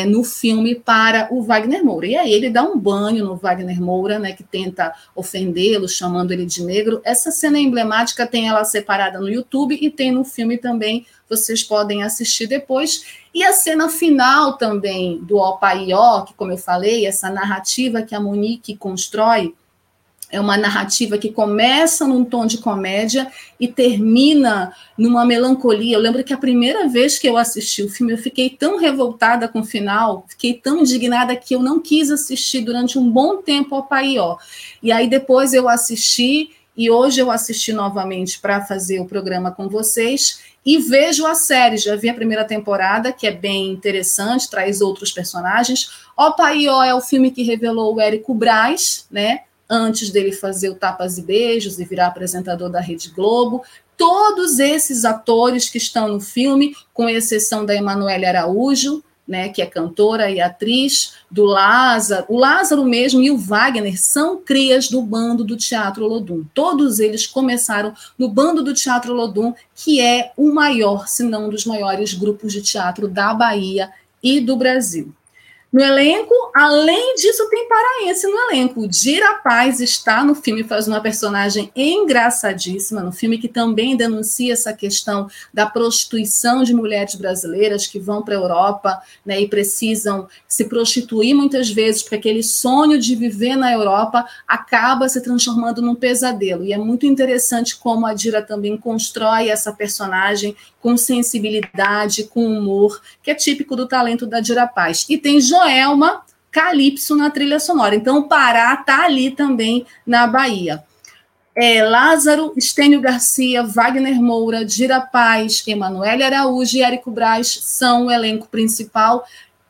no filme para o Wagner Moura. E aí ele dá um banho no Wagner Moura, né, que tenta ofendê-lo, chamando ele de negro. Essa cena emblemática tem ela separada no YouTube e tem no filme também, vocês podem assistir depois. E a cena final também do Ó Pai Ó, que, como eu falei, essa narrativa que a Monique constrói, é uma narrativa que começa num tom de comédia e termina numa melancolia. Eu lembro que a primeira vez que eu assisti o filme, eu fiquei tão revoltada com o final, fiquei tão indignada que eu não quis assistir durante um bom tempo ao Paió. E aí depois eu assisti, e hoje eu assisti novamente para fazer o programa com vocês, e vejo a série, já vi a primeira temporada, que é bem interessante, traz outros personagens. Ó Paió é o filme que revelou o Érico Brás, né? Antes dele fazer o Tapas e Beijos e virar apresentador da Rede Globo. Todos esses atores que estão no filme, com exceção da Emanuele Araújo, né, que é cantora e atriz, do Lázaro, o Lázaro mesmo e o Wagner são crias do bando do Teatro Olodum. Todos eles começaram no bando do Teatro Olodum, que é o maior, se não um dos maiores grupos de teatro da Bahia e do Brasil. No elenco, além disso, tem paraense no elenco. O Dira Paz está no filme, faz uma personagem engraçadíssima no filme, que também denuncia essa questão da prostituição de mulheres brasileiras que vão para a Europa, né, e precisam se prostituir muitas vezes, porque aquele sonho de viver na Europa acaba se transformando num pesadelo. E é muito interessante como a Dira também constrói essa personagem com sensibilidade, com humor, que é típico do talento da Dira Paz. E tem Joelma Calypso na trilha sonora. Então, o Pará está ali também na Bahia. Lázaro, Estênio Garcia, Wagner Moura, Dira Paz, Emanuele Araújo e Érico Brás são o elenco principal,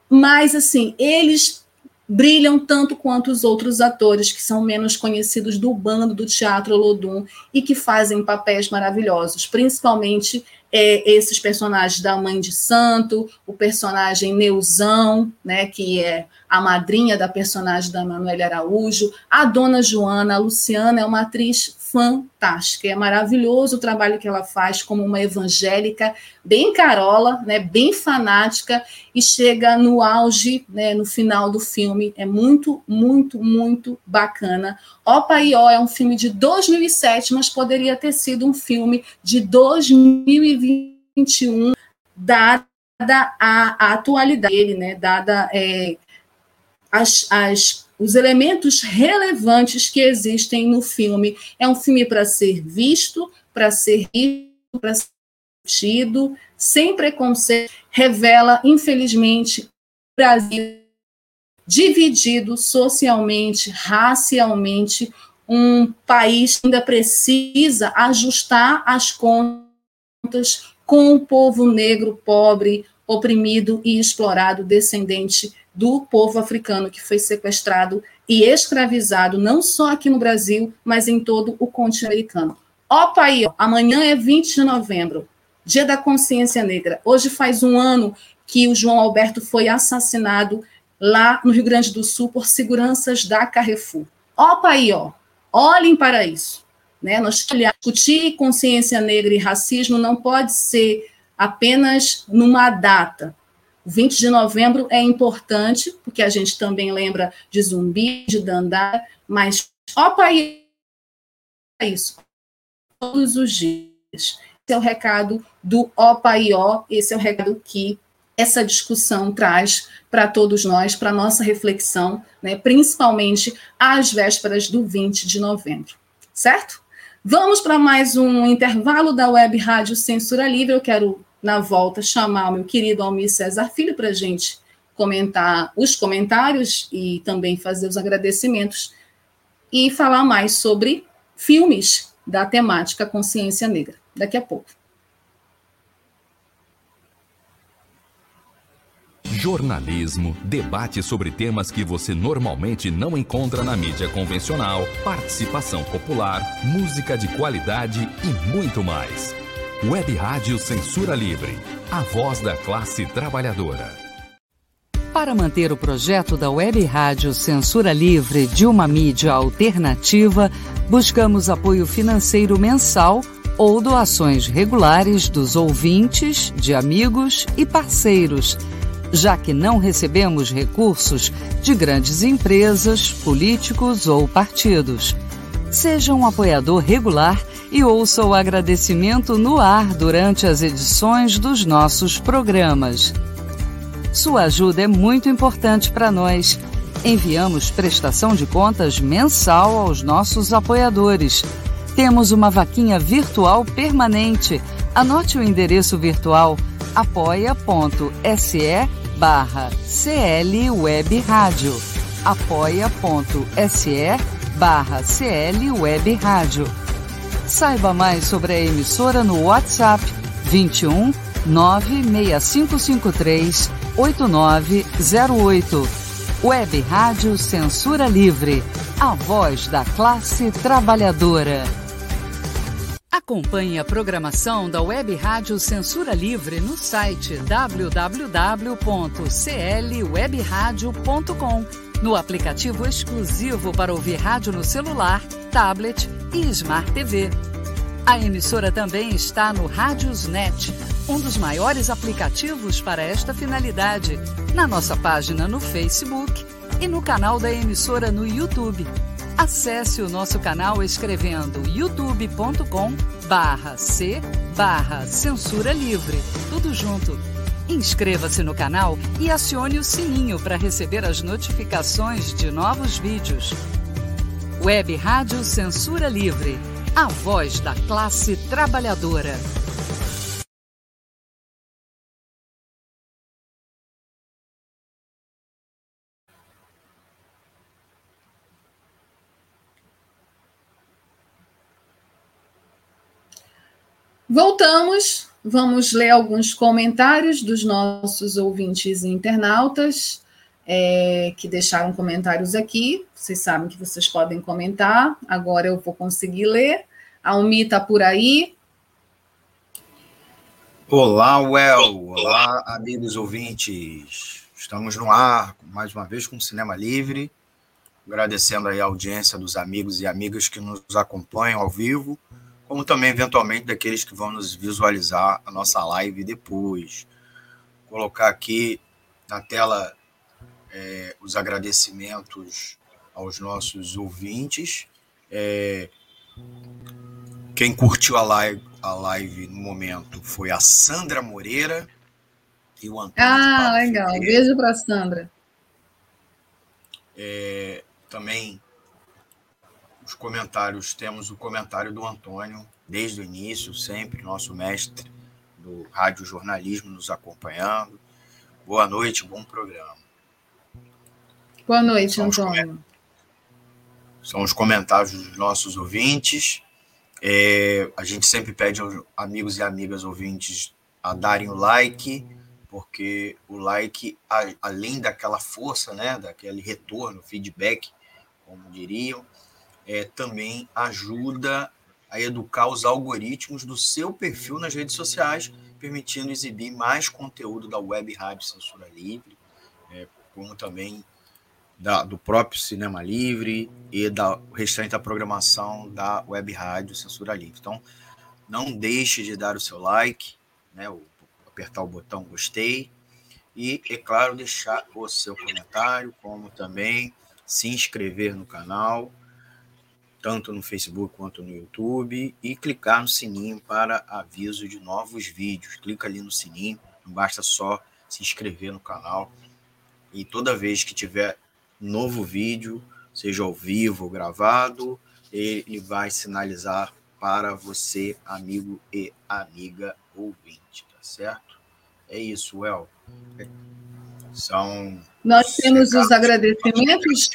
mas, assim, eles brilham tanto quanto os outros atores que são menos conhecidos do bando do Teatro Olodum e que fazem papéis maravilhosos, principalmente esses personagens da Mãe de Santo, o personagem Neuzão, né, que é a madrinha da personagem da Manuela Araújo, a dona Joana, a Luciana é uma atriz fantástica, é maravilhoso o trabalho que ela faz como uma evangélica bem carola, né, bem fanática, e chega no auge, né, no final do filme, é muito, muito, muito bacana. Opa e Ó é um filme de 2007, mas poderia ter sido um filme de 2021, dada a atualidade dele, né, dada... os elementos relevantes que existem no filme. É um filme para ser visto, para ser rico, para ser tido, sem preconceito, revela, infelizmente, o Brasil dividido socialmente, racialmente, um país que ainda precisa ajustar as contas com o povo negro pobre, oprimido e explorado, descendente do povo africano que foi sequestrado e escravizado, não só aqui no Brasil, mas em todo o continente americano. Opa aí, amanhã é 20 de novembro, Dia da Consciência Negra. Hoje faz um ano que o João Alberto foi assassinado lá no Rio Grande do Sul por seguranças da Carrefour. Opa aí, ó, olhem para isso, né? Nós discutir consciência negra e racismo não pode ser apenas numa data. O 20 de novembro é importante, porque a gente também lembra de Zumbi, de Dandara, mas opa, é isso, todos os dias. Esse é o recado do Opa e Ó, esse é o recado que essa discussão traz para todos nós, para a nossa reflexão, né, principalmente às vésperas do 20 de novembro, certo? Vamos para mais um intervalo da Web Rádio Censura Livre. Eu quero, na volta, chamar o meu querido Almir César Filho para a gente comentar os comentários e também fazer os agradecimentos e falar mais sobre filmes da temática Consciência Negra. Daqui a pouco. Jornalismo, debate sobre temas que você normalmente não encontra na mídia convencional, participação popular, música de qualidade e muito mais. Web Rádio Censura Livre, a voz da classe trabalhadora. Para manter o projeto da Web Rádio Censura Livre de uma mídia alternativa, buscamos apoio financeiro mensal ou doações regulares dos ouvintes, de amigos e parceiros, já que não recebemos recursos de grandes empresas, políticos ou partidos. Seja um apoiador regular e ouça o agradecimento no ar durante as edições dos nossos programas. Sua ajuda é muito importante para nós. Enviamos prestação de contas mensal aos nossos apoiadores. Temos uma vaquinha virtual permanente. Anote o endereço virtual apoia.se/CLWebRádio apoia.se/CLWebRádio. Saiba mais sobre a emissora no WhatsApp 21 96553 8908. Web Rádio Censura Livre, a voz da classe trabalhadora. Acompanhe a programação da Web Rádio Censura Livre no site www.clwebradio.com, no aplicativo exclusivo para ouvir rádio no celular, tablet e Smart TV. A emissora também está no Radiosnet, um dos maiores aplicativos para esta finalidade, na nossa página no Facebook e no canal da emissora no YouTube. Acesse o nosso canal escrevendo youtube.com/c/Censura Livre, tudo junto. Inscreva-se no canal e acione o sininho para receber as notificações de novos vídeos. Web Rádio Censura Livre, a voz da classe trabalhadora. Voltamos, vamos ler alguns comentários dos nossos ouvintes e internautas que deixaram comentários aqui. Vocês sabem que vocês podem comentar, agora eu vou conseguir ler. A Almi está por aí. Olá, Well. Olá, amigos ouvintes. Estamos no ar, mais uma vez, com o Cinema Livre, agradecendo aí a audiência dos amigos e amigas que nos acompanham ao vivo, como também, eventualmente, daqueles que vão nos visualizar a nossa live depois. Vou colocar aqui na tela os agradecimentos aos nossos ouvintes. Quem curtiu a live no momento foi a Sandra Moreira e o Antônio. Ah, legal. Figueiredo. Beijo para a Sandra. Também os comentários, temos o comentário do Antônio, desde o início, sempre, nosso mestre do rádio jornalismo nos acompanhando. Boa noite, bom programa. Boa noite, Antônio. São os comentários dos nossos ouvintes. A gente sempre pede aos amigos e amigas ouvintes a darem o like, porque o like, além daquela força, né, daquele retorno, feedback, como diriam, também ajuda a educar os algoritmos do seu perfil nas redes sociais, permitindo exibir mais conteúdo da Web Rádio Censura Livre, como também do próprio Cinema Livre e da restante da programação da Web Rádio Censura Livre. Então, não deixe de dar o seu like, né, apertar o botão gostei e, é claro, deixar o seu comentário, como também se inscrever no canal, tanto no Facebook quanto no YouTube, e clicar no sininho para aviso de novos vídeos. Clica ali no sininho, não basta só se inscrever no canal. E toda vez que tiver novo vídeo, seja ao vivo ou gravado, ele vai sinalizar para você, amigo e amiga ouvinte, tá certo? É isso, Well. Nós temos os agradecimentos?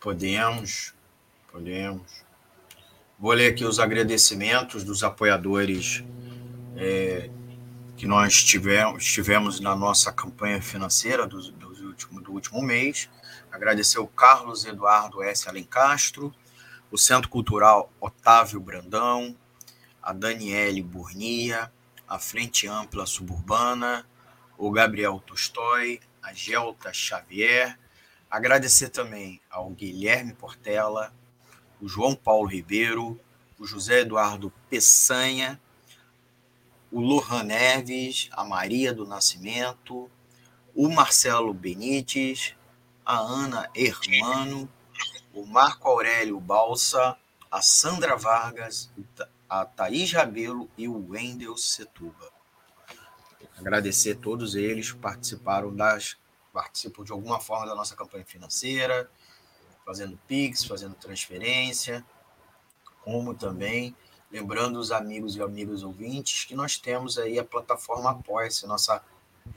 Podemos. Vou ler aqui os agradecimentos dos apoiadores que nós tivemos na nossa campanha financeira do último mês. Agradecer o Carlos Eduardo S. Alencastro, o Centro Cultural Otávio Brandão, a Daniele Burnia, a Frente Ampla Suburbana, o Gabriel Tostoi, a Gelta Xavier. Agradecer também ao Guilherme Portela, o João Paulo Ribeiro, o José Eduardo Peçanha, o Lohan Neves, a Maria do Nascimento, o Marcelo Benites, a Ana Hermano, o Marco Aurélio Balsa, a Sandra Vargas, a Thaís Rabelo e o Wendel Setuba. Agradecer a todos eles que participam de alguma forma da nossa campanha financeira, fazendo Pix, fazendo transferência, como também lembrando os amigos e amigas ouvintes que nós temos aí a plataforma Apoia-se, nossa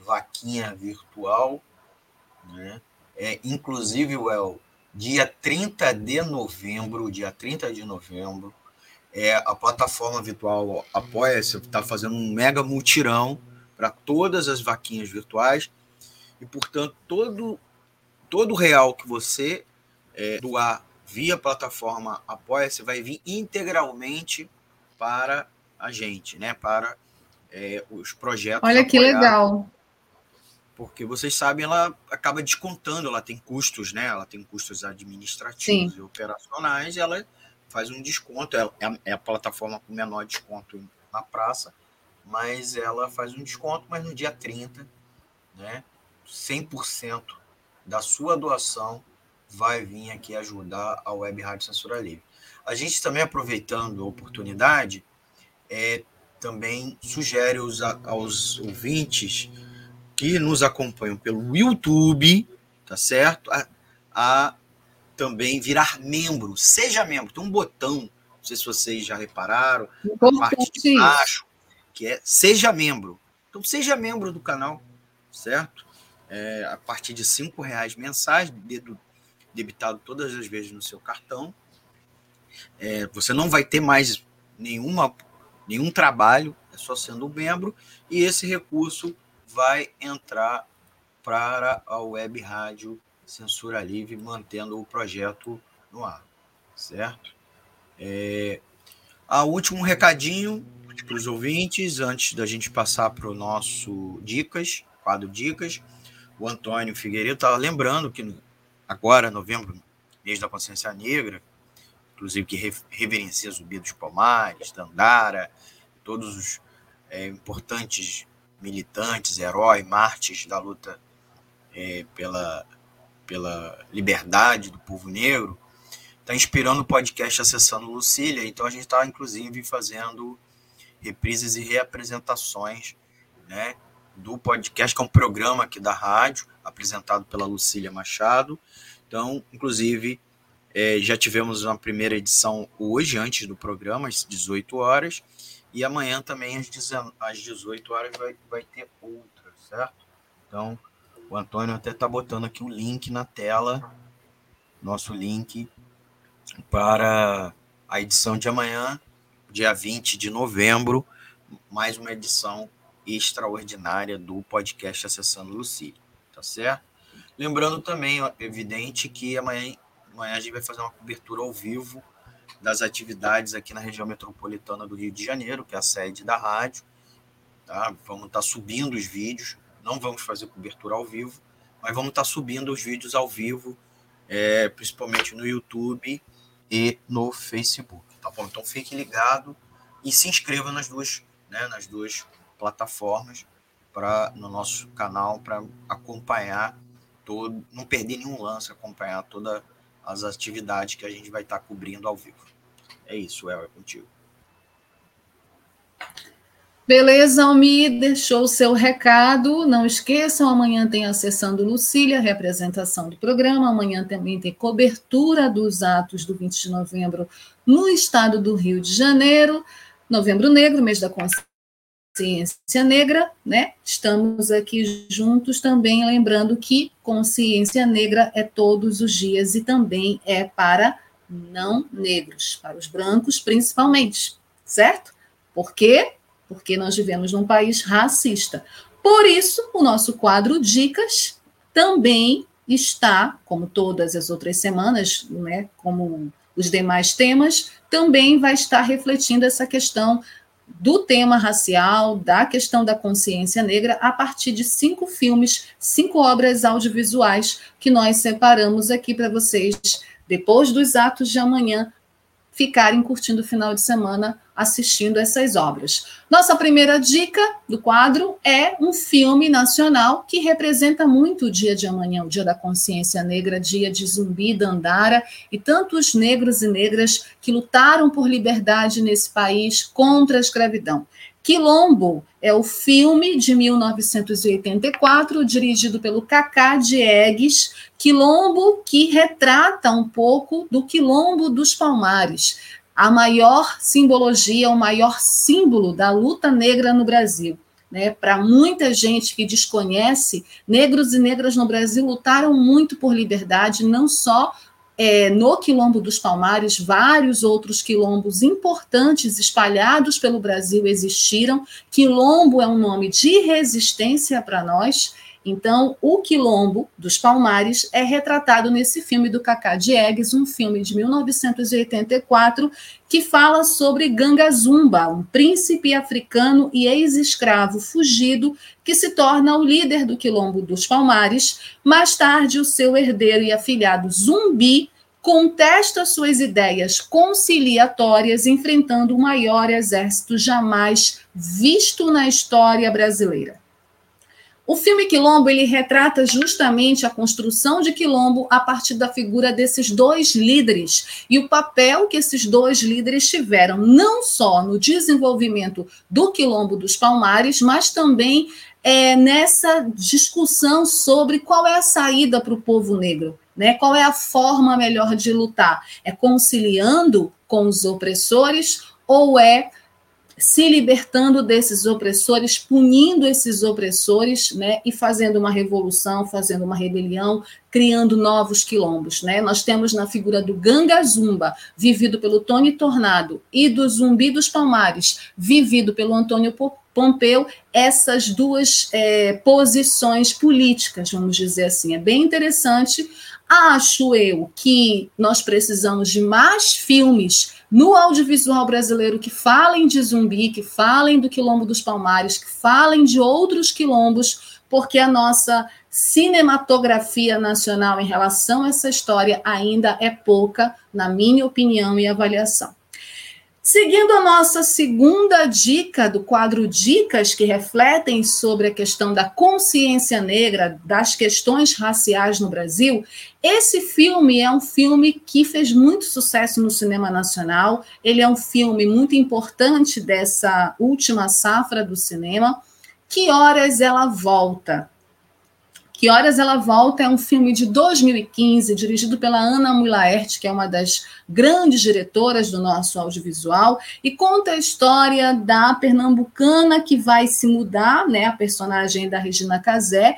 vaquinha virtual, né? Inclusive, dia 30 de novembro, a plataforma virtual Apoia-se está fazendo um mega mutirão para todas as vaquinhas virtuais e, portanto, todo real que você doar via plataforma Apoia-se vai vir integralmente para a gente, né? Para os projetos. Olha que legal. Porque vocês sabem, ela acaba descontando, ela tem custos, né? Ela tem custos administrativos, sim, e operacionais, e ela faz um desconto, é a plataforma com menor desconto na praça, mas ela faz um desconto, mas no dia 30, né? 100% da sua doação vai vir aqui ajudar a Web Rádio Censura Livre. A gente também, aproveitando a oportunidade, também sugere aos ouvintes que nos acompanham pelo YouTube, tá certo? A também virar membro. Seja membro. Tem um botão, não sei se vocês já repararam, na parte de baixo, que é Seja Membro. Então, seja membro do canal, certo? A partir de R$5 mensais, debitado todas as vezes no seu cartão. Você não vai ter mais nenhum trabalho, é só sendo membro, e esse recurso vai entrar para a Web Rádio Censura Livre, mantendo o projeto no ar, certo? Último recadinho para os ouvintes, antes da gente passar para o nosso Dicas, quadro Dicas. O Antônio Figueiredo estava lembrando que agora, novembro, mês da consciência negra, inclusive que reverencia Zumbi dos Palmares, Dandara, todos os importantes militantes, heróis, mártires da luta pela liberdade do povo negro, está inspirando o podcast Acessando Lucília. Então a gente está, inclusive, fazendo reprises e reapresentações, né, do podcast, que é um programa aqui da rádio, apresentado pela Lucília Machado. Então, inclusive, já tivemos uma primeira edição hoje, antes do programa, às 18 horas, e amanhã também, às 18 horas, vai ter outra, certo? Então, o Antônio até está botando aqui o link na tela, nosso link para a edição de amanhã, dia 20 de novembro, mais uma edição extraordinária do podcast Acessando Lucília, tá certo? Lembrando também, é evidente, que amanhã a gente vai fazer uma cobertura ao vivo das atividades aqui na região metropolitana do Rio de Janeiro, que é a sede da rádio, tá? Vamos estar subindo os vídeos, não vamos fazer cobertura ao vivo, mas vamos estar subindo os vídeos ao vivo, principalmente no YouTube e no Facebook, tá bom? Então fique ligado e se inscreva nas duas, né, nas duas plataformas, no nosso canal, para acompanhar não perder nenhum lance, acompanhar todas as atividades que a gente vai estar cobrindo ao vivo. É isso, é contigo. Beleza, Almir, deixou o seu recado. Não esqueçam, amanhã tem Acessando Lucília, representação do programa. Amanhã também tem cobertura dos atos do 20 de novembro no estado do Rio de Janeiro. Novembro Negro, mês da Consciência Negra, né? Estamos aqui juntos também, lembrando que consciência negra é todos os dias e também é para não negros, para os brancos principalmente, certo? Por quê? Porque nós vivemos num país racista. Por isso, o nosso quadro Dicas também está, como todas as outras semanas, né, como os demais temas, também vai estar refletindo essa questão do tema racial, da questão da consciência negra, a partir de 5 filmes, 5 obras audiovisuais que nós separamos aqui para vocês, depois dos atos de amanhã, ficarem curtindo o final de semana assistindo essas obras. Nossa primeira dica do quadro é um filme nacional que representa muito o dia de amanhã, o dia da consciência negra, dia de Zumbi, Dandara e tantos negros e negras que lutaram por liberdade nesse país contra a escravidão. Quilombo é o filme de 1984, dirigido pelo Cacá Diegues. Quilombo que retrata um pouco do Quilombo dos Palmares, a maior simbologia, o maior símbolo da luta negra no Brasil, né? Para muita gente que desconhece, negros e negras no Brasil lutaram muito por liberdade, não só no Quilombo dos Palmares, vários outros quilombos importantes espalhados pelo Brasil existiram. Quilombo é um nome de resistência para nós. Então, o Quilombo dos Palmares é retratado nesse filme do Cacá Diegues, um filme de 1984, que fala sobre Ganga Zumba, um príncipe africano e ex-escravo fugido que se torna o líder do Quilombo dos Palmares. Mais tarde, o seu herdeiro e afilhado Zumbi contesta suas ideias conciliatórias, enfrentando o maior exército jamais visto na história brasileira. O filme Quilombo, ele retrata justamente a construção de Quilombo a partir da figura desses dois líderes e o papel que esses dois líderes tiveram, não só no desenvolvimento do Quilombo dos Palmares, mas também nessa discussão sobre qual é a saída para o povo negro, né? Qual é a forma melhor de lutar? É conciliando com os opressores ou é se libertando desses opressores, punindo esses opressores, né, e fazendo uma revolução, fazendo uma rebelião, criando novos quilombos, né? Nós temos na figura do Ganga Zumba, vivido pelo Tony Tornado, e do Zumbi dos Palmares, vivido pelo Antônio Pompeu, essas duas posições políticas, vamos dizer assim. É bem interessante. Acho eu que nós precisamos de mais filmes no audiovisual brasileiro que falem de zumbi, que falem do Quilombo dos Palmares, que falem de outros quilombos, porque a nossa cinematografia nacional em relação a essa história ainda é pouca, na minha opinião e avaliação. Seguindo a nossa segunda dica do quadro Dicas que refletem sobre a questão da consciência negra, das questões raciais no Brasil, esse filme é um filme que fez muito sucesso no cinema nacional, ele é um filme muito importante dessa última safra do cinema, Que Horas Ela Volta? Que Horas Ela Volta é um filme de 2015, dirigido pela Ana Muilaert, que é uma das grandes diretoras do nosso audiovisual, e conta a história da pernambucana que vai se mudar, né, a personagem da Regina Casé,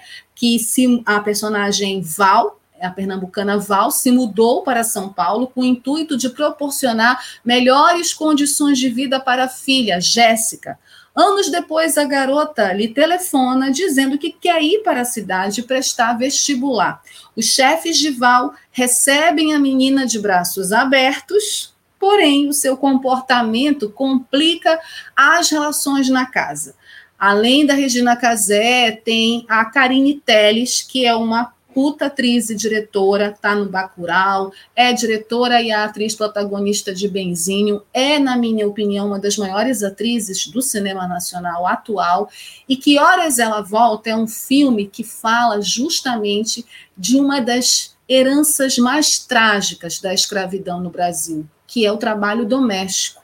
a personagem Val, a pernambucana Val, se mudou para São Paulo com o intuito de proporcionar melhores condições de vida para a filha, Jéssica. Anos depois, a garota lhe telefona dizendo que quer ir para a cidade prestar vestibular. Os chefes de Val recebem a menina de braços abertos, porém o seu comportamento complica as relações na casa. Além da Regina Casé, tem a Karine Telles, que é uma puta atriz e diretora, está no Bacurau, é diretora e a atriz protagonista de Benzinho, é, na minha opinião, uma das maiores atrizes do cinema nacional atual, e Que Horas Ela Volta é um filme que fala justamente de uma das heranças mais trágicas da escravidão no Brasil, que é o trabalho doméstico.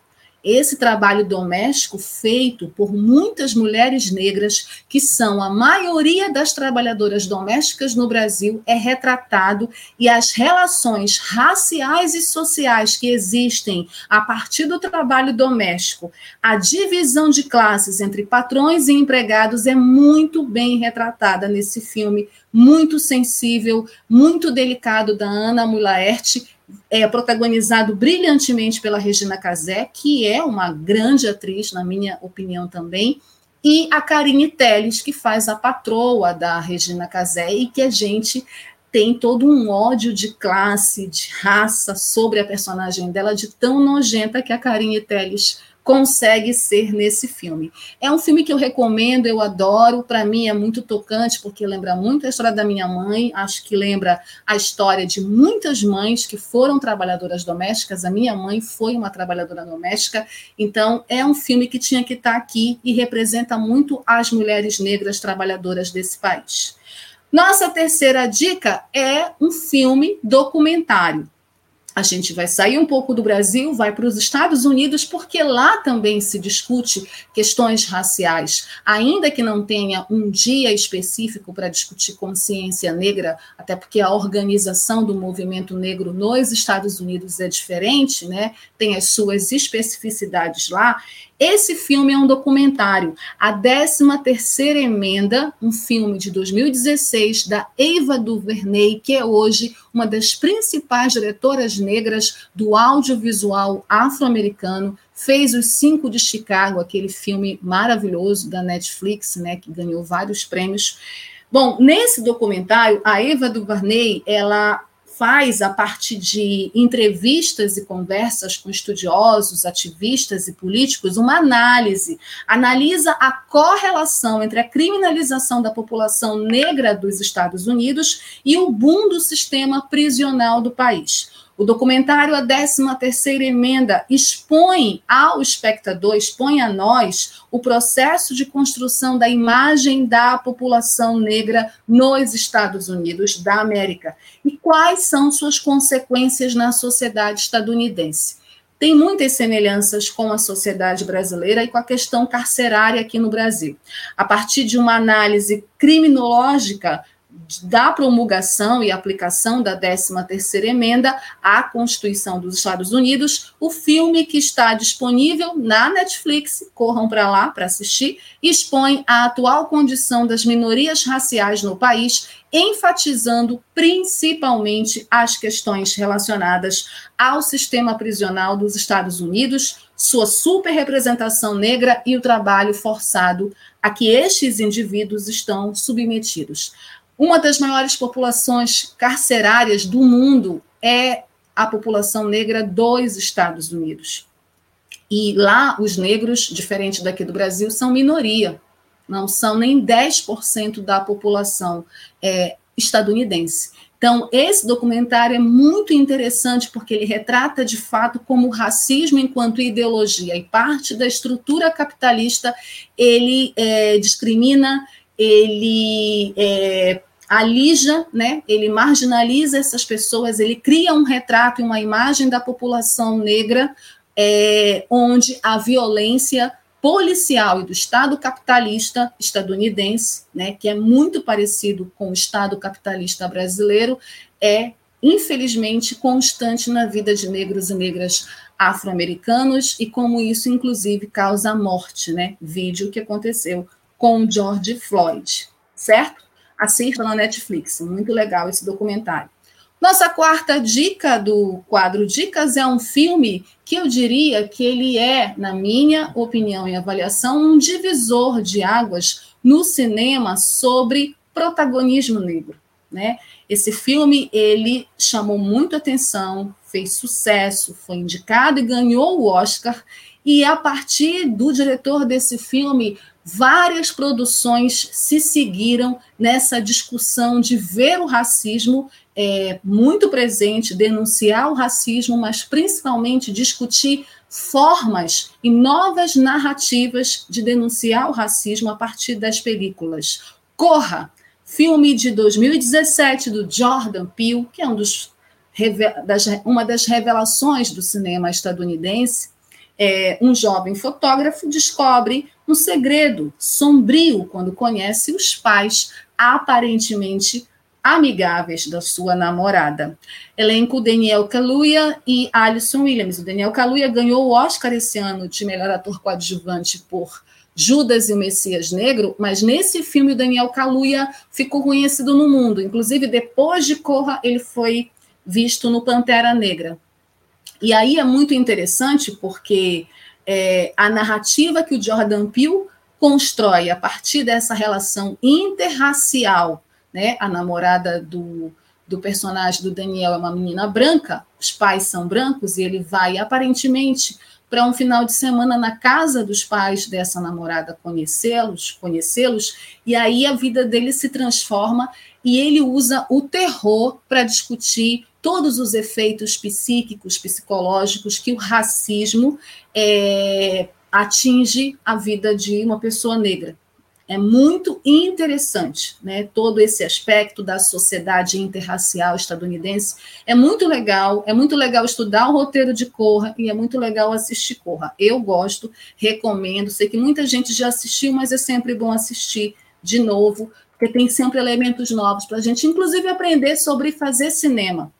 Esse trabalho doméstico feito por muitas mulheres negras, que são a maioria das trabalhadoras domésticas no Brasil, é retratado, e as relações raciais e sociais que existem a partir do trabalho doméstico, a divisão de classes entre patrões e empregados é muito bem retratada nesse filme, muito sensível, muito delicado, da Ana Muilaert, protagonizado brilhantemente pela Regina Casé, que é uma grande atriz, na minha opinião também, e a Karine Telles, que faz a patroa da Regina Casé, e que a gente tem todo um ódio de classe, de raça, sobre a personagem dela, de tão nojenta que a Karine Telles consegue ser nesse filme. É um filme que eu recomendo, eu adoro, para mim é muito tocante, porque lembra muito a história da minha mãe, acho que lembra a história de muitas mães que foram trabalhadoras domésticas, a minha mãe foi uma trabalhadora doméstica, então é um filme que tinha que estar aqui e representa muito as mulheres negras trabalhadoras desse país. Nossa terceira dica é um filme documentário. A gente vai sair um pouco do Brasil, vai para os Estados Unidos, porque lá também se discute questões raciais. Ainda que não tenha um dia específico para discutir consciência negra, até porque a organização do movimento negro nos Estados Unidos é diferente, né? Tem as suas especificidades lá. Esse filme é um documentário, A 13ª Emenda, um filme de 2016 da Eva DuVernay, que é hoje uma das principais diretoras negras do audiovisual afro-americano, fez Os Cinco de Chicago, aquele filme maravilhoso da Netflix, né, que ganhou vários prêmios. Bom, nesse documentário, a Eva DuVernay, ela faz, a partir de entrevistas e conversas com estudiosos, ativistas e políticos, uma análise. Analisa a correlação entre a criminalização da população negra dos Estados Unidos e o boom do sistema prisional do país. O documentário A 13ª Emenda expõe ao espectador, expõe a nós, o processo de construção da imagem da população negra nos Estados Unidos da América e quais são suas consequências na sociedade estadunidense. Tem muitas semelhanças com a sociedade brasileira e com a questão carcerária aqui no Brasil. A partir de uma análise criminológica da promulgação e aplicação da 13ª Emenda à Constituição dos Estados Unidos, o filme, que está disponível na Netflix, corram para lá para assistir, expõe a atual condição das minorias raciais no país, enfatizando principalmente as questões relacionadas ao sistema prisional dos Estados Unidos, sua superrepresentação negra e o trabalho forçado a que estes indivíduos estão submetidos. Uma das maiores populações carcerárias do mundo é a população negra dos Estados Unidos. E lá os negros, diferente daqui do Brasil, são minoria, não são nem 10% da população estadunidense. Então, esse documentário é muito interessante porque ele retrata, de fato, como o racismo enquanto ideologia e parte da estrutura capitalista, ele discrimina, ele alija, né? Ele marginaliza essas pessoas, ele cria um retrato e uma imagem da população negra onde a violência policial e do Estado capitalista estadunidense, né, que é muito parecido com o Estado capitalista brasileiro, é, infelizmente, constante na vida de negros e negras afro-americanos, e como isso, inclusive, causa a morte, né? Vídeo que aconteceu com o George Floyd, certo? Assista na Netflix, muito legal esse documentário. Nossa quarta dica do quadro Dicas é um filme que eu diria que ele é, na minha opinião e avaliação, um divisor de águas no cinema sobre protagonismo negro, né? Esse filme, ele chamou muita atenção, fez sucesso, foi indicado e ganhou o Oscar, e a partir do diretor desse filme, várias produções se seguiram nessa discussão de ver o racismo muito presente, denunciar o racismo, mas principalmente discutir formas e novas narrativas de denunciar o racismo a partir das películas. Corra, filme de 2017 do Jordan Peele, que é uma das revelações do cinema estadunidense. Um jovem fotógrafo descobre um segredo sombrio quando conhece os pais aparentemente amigáveis da sua namorada. Elenco Daniel Kaluuya e Alison Williams. O Daniel Kaluuya ganhou o Oscar esse ano de melhor ator coadjuvante por Judas e o Messias Negro, mas nesse filme o Daniel Kaluuya ficou conhecido no mundo. Inclusive, depois de Corra, ele foi visto no Pantera Negra. E aí é muito interessante porque a narrativa que o Jordan Peele constrói a partir dessa relação interracial, né? A namorada do personagem do Daniel é uma menina branca, os pais são brancos, e ele vai aparentemente para um final de semana na casa dos pais dessa namorada conhecê-los, e aí a vida dele se transforma e ele usa o terror para discutir todos os efeitos psíquicos, psicológicos que o racismo atinge a vida de uma pessoa negra. É muito interessante, né? Todo esse aspecto da sociedade interracial estadunidense. É muito legal estudar o roteiro de Corra e é muito legal assistir Corra. Eu gosto, recomendo, sei que muita gente já assistiu, mas é sempre bom assistir de novo, porque tem sempre elementos novos para a gente, inclusive, aprender sobre fazer cinema.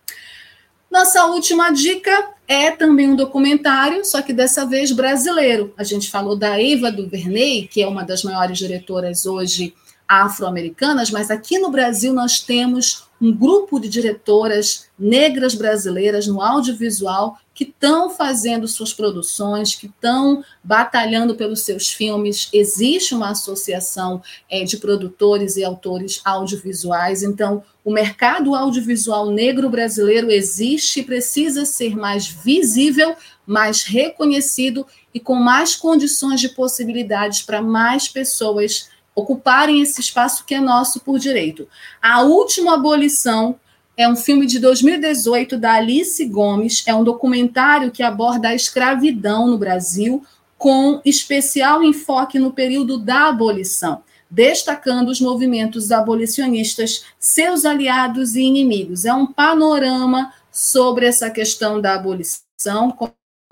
Nossa última dica é também um documentário, só que dessa vez brasileiro. A gente falou da Eva DuVernay, que é uma das maiores diretoras hoje afro-americanas, mas aqui no Brasil nós temos um grupo de diretoras negras brasileiras no audiovisual que estão fazendo suas produções, que estão batalhando pelos seus filmes. Existe uma associação de produtores e autores audiovisuais, então o mercado audiovisual negro brasileiro existe e precisa ser mais visível, mais reconhecido e com mais condições de possibilidades para mais pessoas ocuparem esse espaço que é nosso por direito. A Última Abolição é um filme de 2018 da Alice Gomes, é um documentário que aborda a escravidão no Brasil com especial enfoque no período da abolição, destacando os movimentos abolicionistas, seus aliados e inimigos. É um panorama sobre essa questão da abolição, como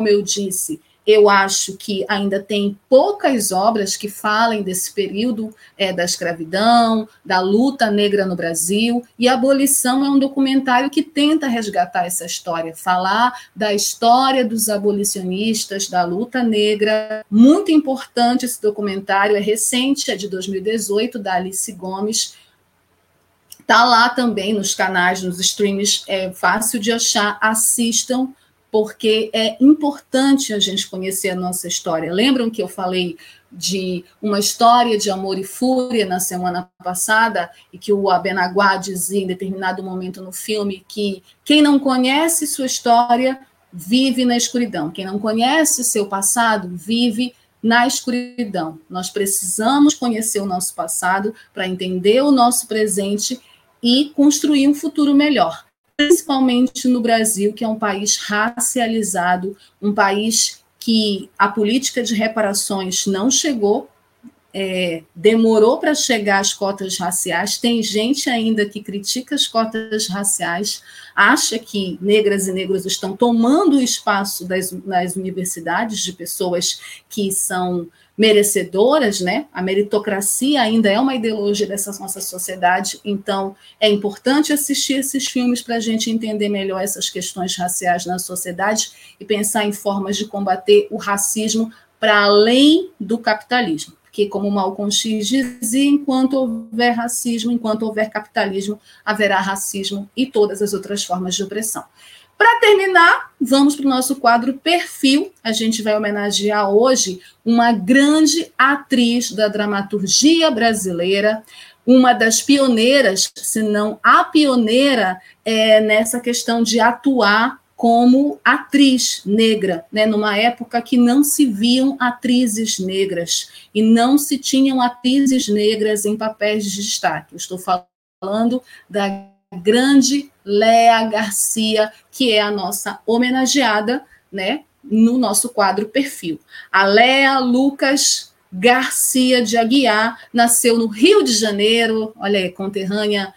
eu disse. Eu acho que ainda tem poucas obras que falem desse período da escravidão, da luta negra no Brasil, e Abolição é um documentário que tenta resgatar essa história, falar da história dos abolicionistas, da luta negra. Muito importante esse documentário, é recente, é de 2018, da Alice Gomes. Está lá também nos canais, nos streams, é fácil de achar, assistam, porque é importante a gente conhecer a nossa história. Lembram que eu falei de uma história de amor e fúria na semana passada, e que o Abenaguá dizia em determinado momento no filme que quem não conhece sua história vive na escuridão, quem não conhece seu passado vive na escuridão. Nós precisamos conhecer o nosso passado para entender o nosso presente e construir um futuro melhor, principalmente no Brasil, que é um país racializado, um país que a política de reparações não chegou, demorou para chegar às cotas raciais. Tem gente ainda que critica as cotas raciais, acha que negras e negros estão tomando o espaço das universidades de pessoas que são merecedoras, né? A meritocracia ainda é uma ideologia dessa nossa sociedade, então é importante assistir esses filmes para a gente entender melhor essas questões raciais na sociedade e pensar em formas de combater o racismo para além do capitalismo. Porque, como Malcolm X dizia, enquanto houver racismo, enquanto houver capitalismo, haverá racismo e todas as outras formas de opressão. Para terminar, vamos para o nosso quadro Perfil. A gente vai homenagear hoje uma grande atriz da dramaturgia brasileira, uma das pioneiras, se não a pioneira, nessa questão de atuar como atriz negra, né? Numa época que não se viam atrizes negras e não se tinham atrizes negras em papéis de destaque. Eu estou falando da grande Léa Garcia, que é a nossa homenageada, né, no nosso quadro Perfil. A Léa Lucas Garcia de Aguiar nasceu no Rio de Janeiro, olha aí, conterrânea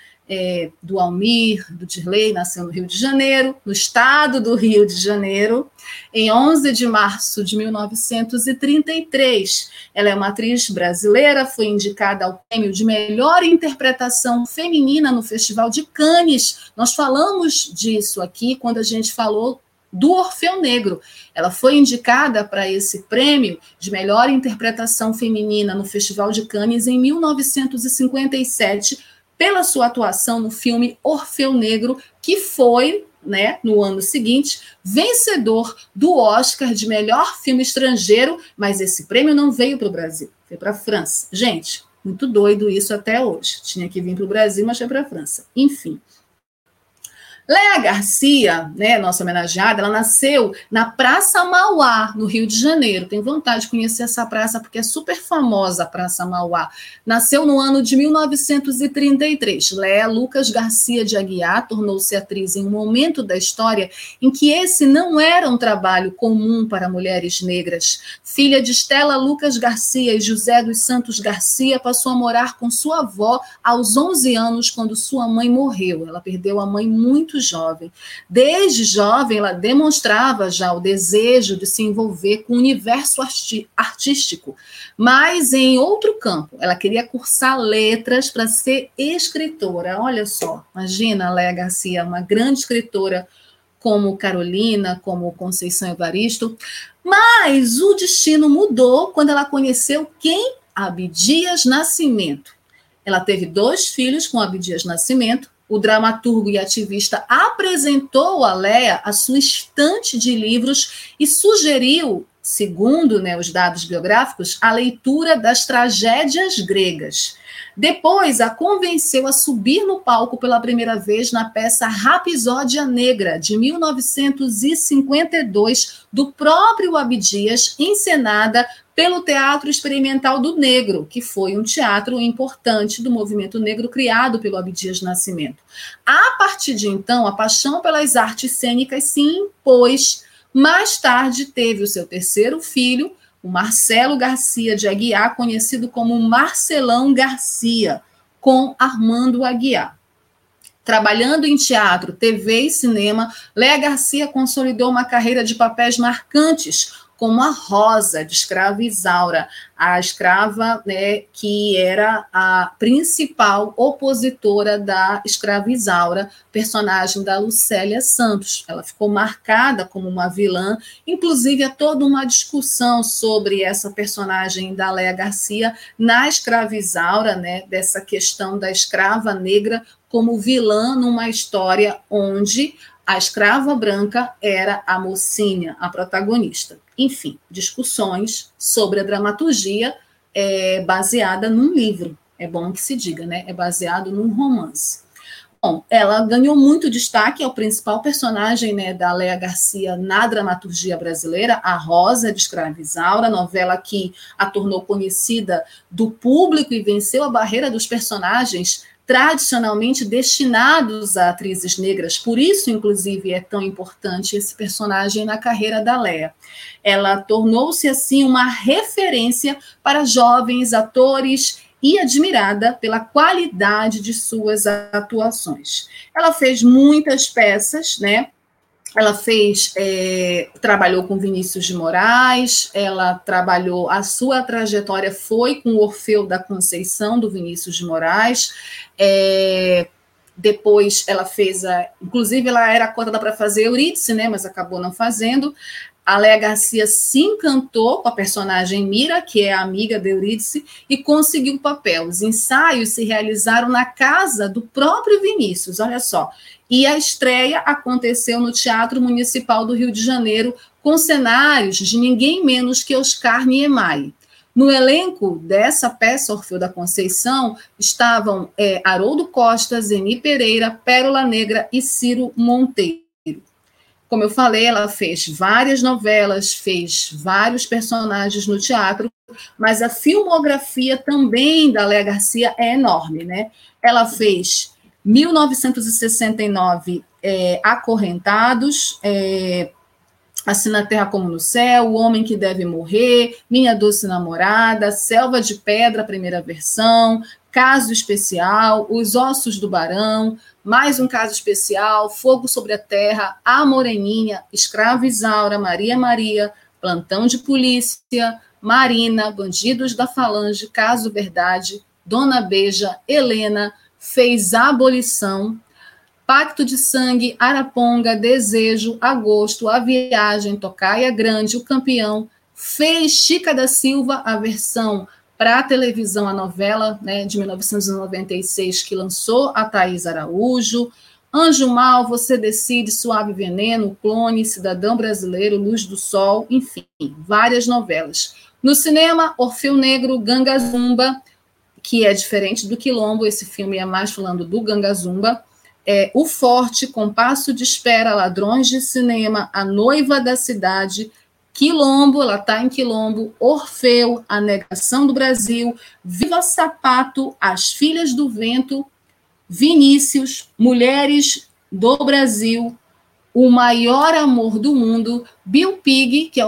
do Almir, do Dirley, nasceu no Rio de Janeiro, no estado do Rio de Janeiro, em 11 de março de 1933. Ela é uma atriz brasileira, foi indicada ao prêmio de melhor interpretação feminina no Festival de Cannes. Nós falamos disso aqui quando a gente falou do Orfeu Negro. Ela foi indicada para esse prêmio de melhor interpretação feminina no Festival de Cannes em 1957, pela sua atuação no filme Orfeu Negro, que foi, né, no ano seguinte, vencedor do Oscar de melhor filme estrangeiro, mas esse prêmio não veio para o Brasil, foi para a França. Gente, muito doido isso até hoje. Tinha que vir para o Brasil, mas foi para a França. Enfim. Léa Garcia, né, nossa homenageada, ela nasceu na Praça Mauá, no Rio de Janeiro. Tenho vontade de conhecer essa praça, porque é super famosa a Praça Mauá. Nasceu no ano de 1933. Léa Lucas Garcia de Aguiar tornou-se atriz em um momento da história em que esse não era um trabalho comum para mulheres negras. Filha de Estela Lucas Garcia e José dos Santos Garcia, passou a morar com sua avó aos 11 anos, quando sua mãe morreu. Ela perdeu a mãe muito jovem. Desde jovem, ela demonstrava já o desejo de se envolver com o universo artístico, mas em outro campo. Ela queria cursar letras para ser escritora. Olha só, imagina a Léa Garcia, uma grande escritora como Carolina, como Conceição Evaristo, mas o destino mudou quando ela conheceu quem? Abdias Nascimento. Ela teve 2 filhos com Abdias Nascimento. O dramaturgo e ativista apresentou a Léa a sua estante de livros e sugeriu, segundo, né, os dados biográficos, a leitura das tragédias gregas. Depois, a convenceu a subir no palco pela primeira vez na peça Rapsódia Negra, de 1952, do próprio Abdias, encenada pelo Teatro Experimental do Negro, que foi um teatro importante do movimento negro criado pelo Abdias Nascimento. A partir de então, a paixão pelas artes cênicas se impôs. Mais tarde, teve o seu 3º filho, o Marcelo Garcia de Aguiar, conhecido como Marcelão Garcia, com Armando Aguiar. Trabalhando em teatro, TV e cinema, Léa Garcia consolidou uma carreira de papéis marcantes, como a Rosa, de Escrava Isaura, a escrava, né, que era a principal opositora da Escrava Isaura, personagem da Lucélia Santos. Ela ficou marcada como uma vilã, inclusive há toda uma discussão sobre essa personagem da Léa Garcia na Escrava Isaura, né, dessa questão da escrava negra como vilã numa história onde A escrava branca era a mocinha, a protagonista. Enfim, discussões sobre a dramaturgia baseada num livro. É bom que se diga, né? É baseado num romance. Bom, ela ganhou muito destaque, é o principal personagem, né, da Léa Garcia na dramaturgia brasileira, a Rosa de Escravizaura, novela que a tornou conhecida do público e venceu a barreira dos personagens tradicionalmente destinados a atrizes negras. Por isso, inclusive, é tão importante esse personagem na carreira da Léa. Ela tornou-se, assim, uma referência para jovens atores e admirada pela qualidade de suas atuações. Ela fez muitas peças, né? Ela fez, trabalhou com Vinícius de Moraes, ela trabalhou, a sua trajetória foi com o Orfeu da Conceição, do Vinícius de Moraes. Depois ela fez, inclusive ela era cotada para fazer Eurídice, né? Mas acabou não fazendo. A Léa Garcia se encantou com a personagem Mira, que é a amiga de Eurídice, e conseguiu o papel. Os ensaios se realizaram na casa do próprio Vinícius, olha só. E a estreia aconteceu no Teatro Municipal do Rio de Janeiro, com cenários de ninguém menos que Oscar Niemeyer. No elenco dessa peça, Orfeu da Conceição, estavam Haroldo Costa, Zeni Pereira, Pérola Negra e Ciro Monteiro. Como eu falei, ela fez várias novelas, fez vários personagens no teatro, mas a filmografia também da Léa Garcia é enorme, né? Ela fez 1969, Acorrentados, Assim na Terra como no Céu, O Homem que Deve Morrer, Minha Doce Namorada, Selva de Pedra, primeira versão, Caso Especial, Os Ossos do Barão, Mais um Caso Especial, Fogo sobre a Terra, A Moreninha, Escrava Isaura, Maria Maria, Plantão de Polícia, Marina, Bandidos da Falange, Caso Verdade, Dona Beija, Helena, Fez a Abolição, Pacto de Sangue, Araponga, Desejo, Agosto, A Viagem, Tocaia Grande, O Campeão, fez Chica da Silva, a versão para a televisão, a novela, né, de 1996, que lançou a Thaís Araújo, Anjo Mal, Você Decide, Suave Veneno, Clone, Cidadão Brasileiro, Luz do Sol, enfim, várias novelas. No cinema, Orfeu Negro, Ganga Zumba, que é diferente do Quilombo, esse filme é mais falando do Ganga Zumba, O Forte, Compasso de Espera, Ladrões de Cinema, A Noiva da Cidade, Quilombo, ela está em Quilombo, Orfeu, A Negação do Brasil, Viva Sapato, As Filhas do Vento, Vinícius, Mulheres do Brasil, O Maior Amor do Mundo, Billy Pig, que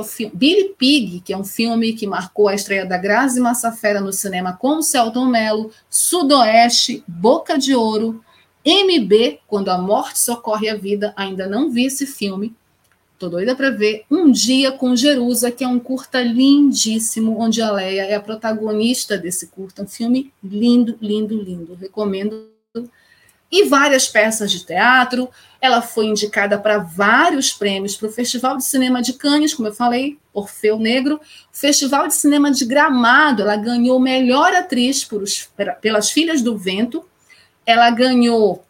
é um filme que marcou a estreia da Grazi Massafera no cinema com o Selton Mello, Sudoeste, Boca de Ouro, MB, Quando a Morte Socorre a Vida, ainda não vi esse filme, estou doida para ver, Um Dia com Jerusa, que é um curta lindíssimo, onde a Léa é a protagonista desse curta, um filme lindo, lindo, lindo, recomendo. E várias peças de teatro, ela foi indicada para vários prêmios, para o Festival de Cinema de Cannes, como eu falei, Orfeu Negro, Festival de Cinema de Gramado, ela ganhou Melhor Atriz pelas Filhas do Vento, ela ganhou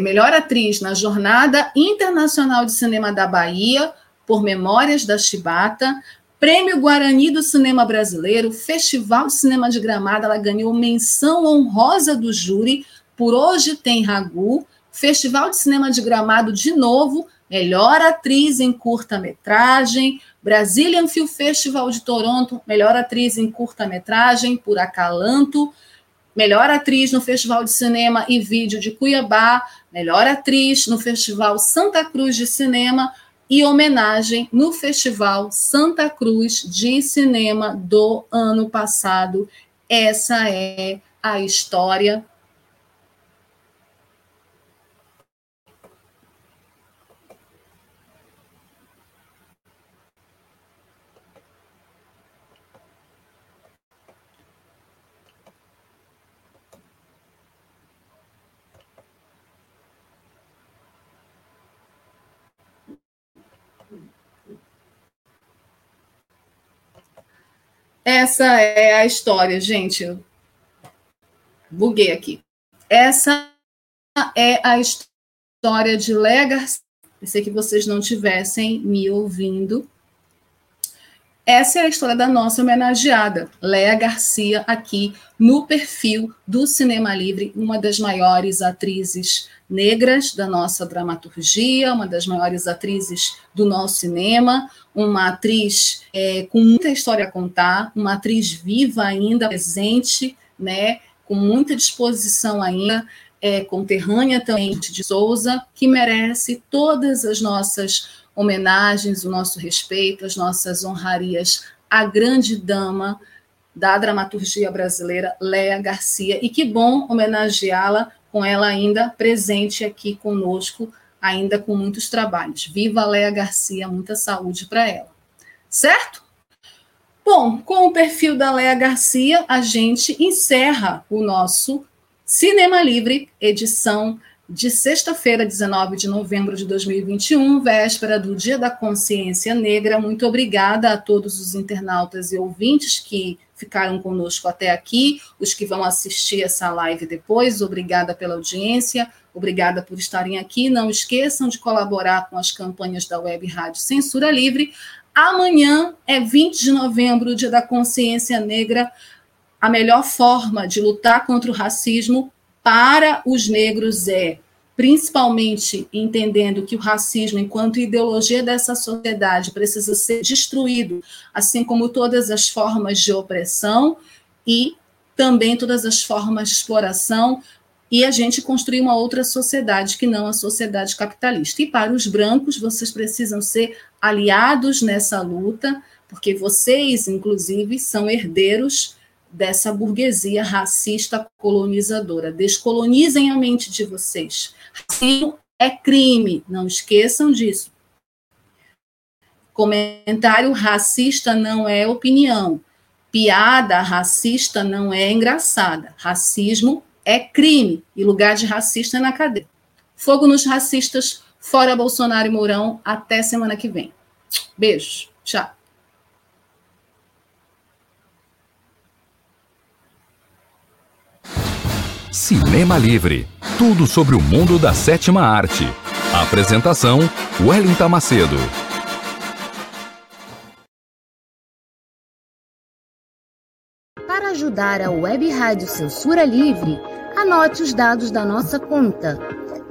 Melhor Atriz na Jornada Internacional de Cinema da Bahia, por Memórias da Chibata, Prêmio Guarani do Cinema Brasileiro, Festival de Cinema de Gramado, ela ganhou Menção Honrosa do Júri, por Hoje Tem Ragu, Festival de Cinema de Gramado de novo, Melhor Atriz em Curta-Metragem, Brazilian Film Festival de Toronto, Melhor Atriz em Curta-Metragem, por Acalanto, Melhor Atriz no Festival de Cinema e Vídeo de Cuiabá, Melhor Atriz no Festival Santa Cruz de Cinema e Homenagem no Festival Santa Cruz de Cinema do ano passado. Essa é a história. Essa é a história, gente. Eu buguei aqui. Essa é a história de Legacy. Pensei que vocês não tivessem me ouvindo. Essa é a história da nossa homenageada, Léa Garcia, aqui no perfil do Cinema Livre, uma das maiores atrizes negras da nossa dramaturgia, uma das maiores atrizes do nosso cinema, uma atriz com muita história a contar, uma atriz viva ainda, presente, né, com muita disposição ainda, conterrânea também de Souza, que merece todas as nossas homenagens, o nosso respeito, as nossas honrarias à grande dama da dramaturgia brasileira, Léa Garcia. E que bom homenageá-la com ela ainda presente aqui conosco, ainda com muitos trabalhos. Viva Léa Garcia, muita saúde para ela. Certo? Bom, com o perfil da Léa Garcia, a gente encerra o nosso Cinema Livre, edição de sexta-feira, 19 de novembro de 2021, véspera do Dia da Consciência Negra. Muito obrigada a todos os internautas e ouvintes que ficaram conosco até aqui, os que vão assistir essa live depois. Obrigada pela audiência, obrigada por estarem aqui. Não esqueçam de colaborar com as campanhas da Web Rádio Censura Livre. Amanhã é 20 de novembro, Dia da Consciência Negra. A melhor forma de lutar contra o racismo para os negros é, principalmente entendendo que o racismo, enquanto ideologia dessa sociedade, precisa ser destruído, assim como todas as formas de opressão e também todas as formas de exploração, e a gente construir uma outra sociedade que não a sociedade capitalista. E para os brancos, vocês precisam ser aliados nessa luta, porque vocês, inclusive, são herdeiros dessa burguesia racista colonizadora. Descolonizem a mente de vocês. Racismo é crime, não esqueçam disso. Comentário racista não é opinião. Piada racista não é engraçada. Racismo é crime e lugar de racista é na cadeia. Fogo nos racistas, fora Bolsonaro e Mourão, até semana que vem. Beijo, tchau. Cinema Livre, tudo sobre o mundo da sétima arte. Apresentação, Wellington Macedo. Para ajudar a Web Rádio Censura Livre, anote os dados da nossa conta.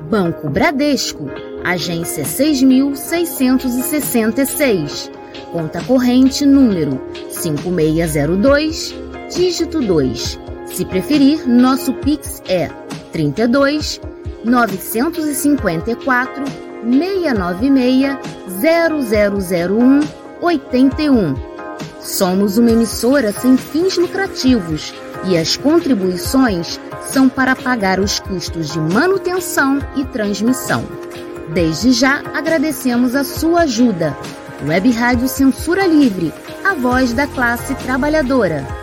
Banco Bradesco, agência 6.666, conta corrente número 5602, dígito 2. Se preferir, nosso Pix é 32 954 696 0001 81. Somos uma emissora sem fins lucrativos e as contribuições são para pagar os custos de manutenção e transmissão. Desde já agradecemos a sua ajuda. Web Rádio Censura Livre, a voz da classe trabalhadora.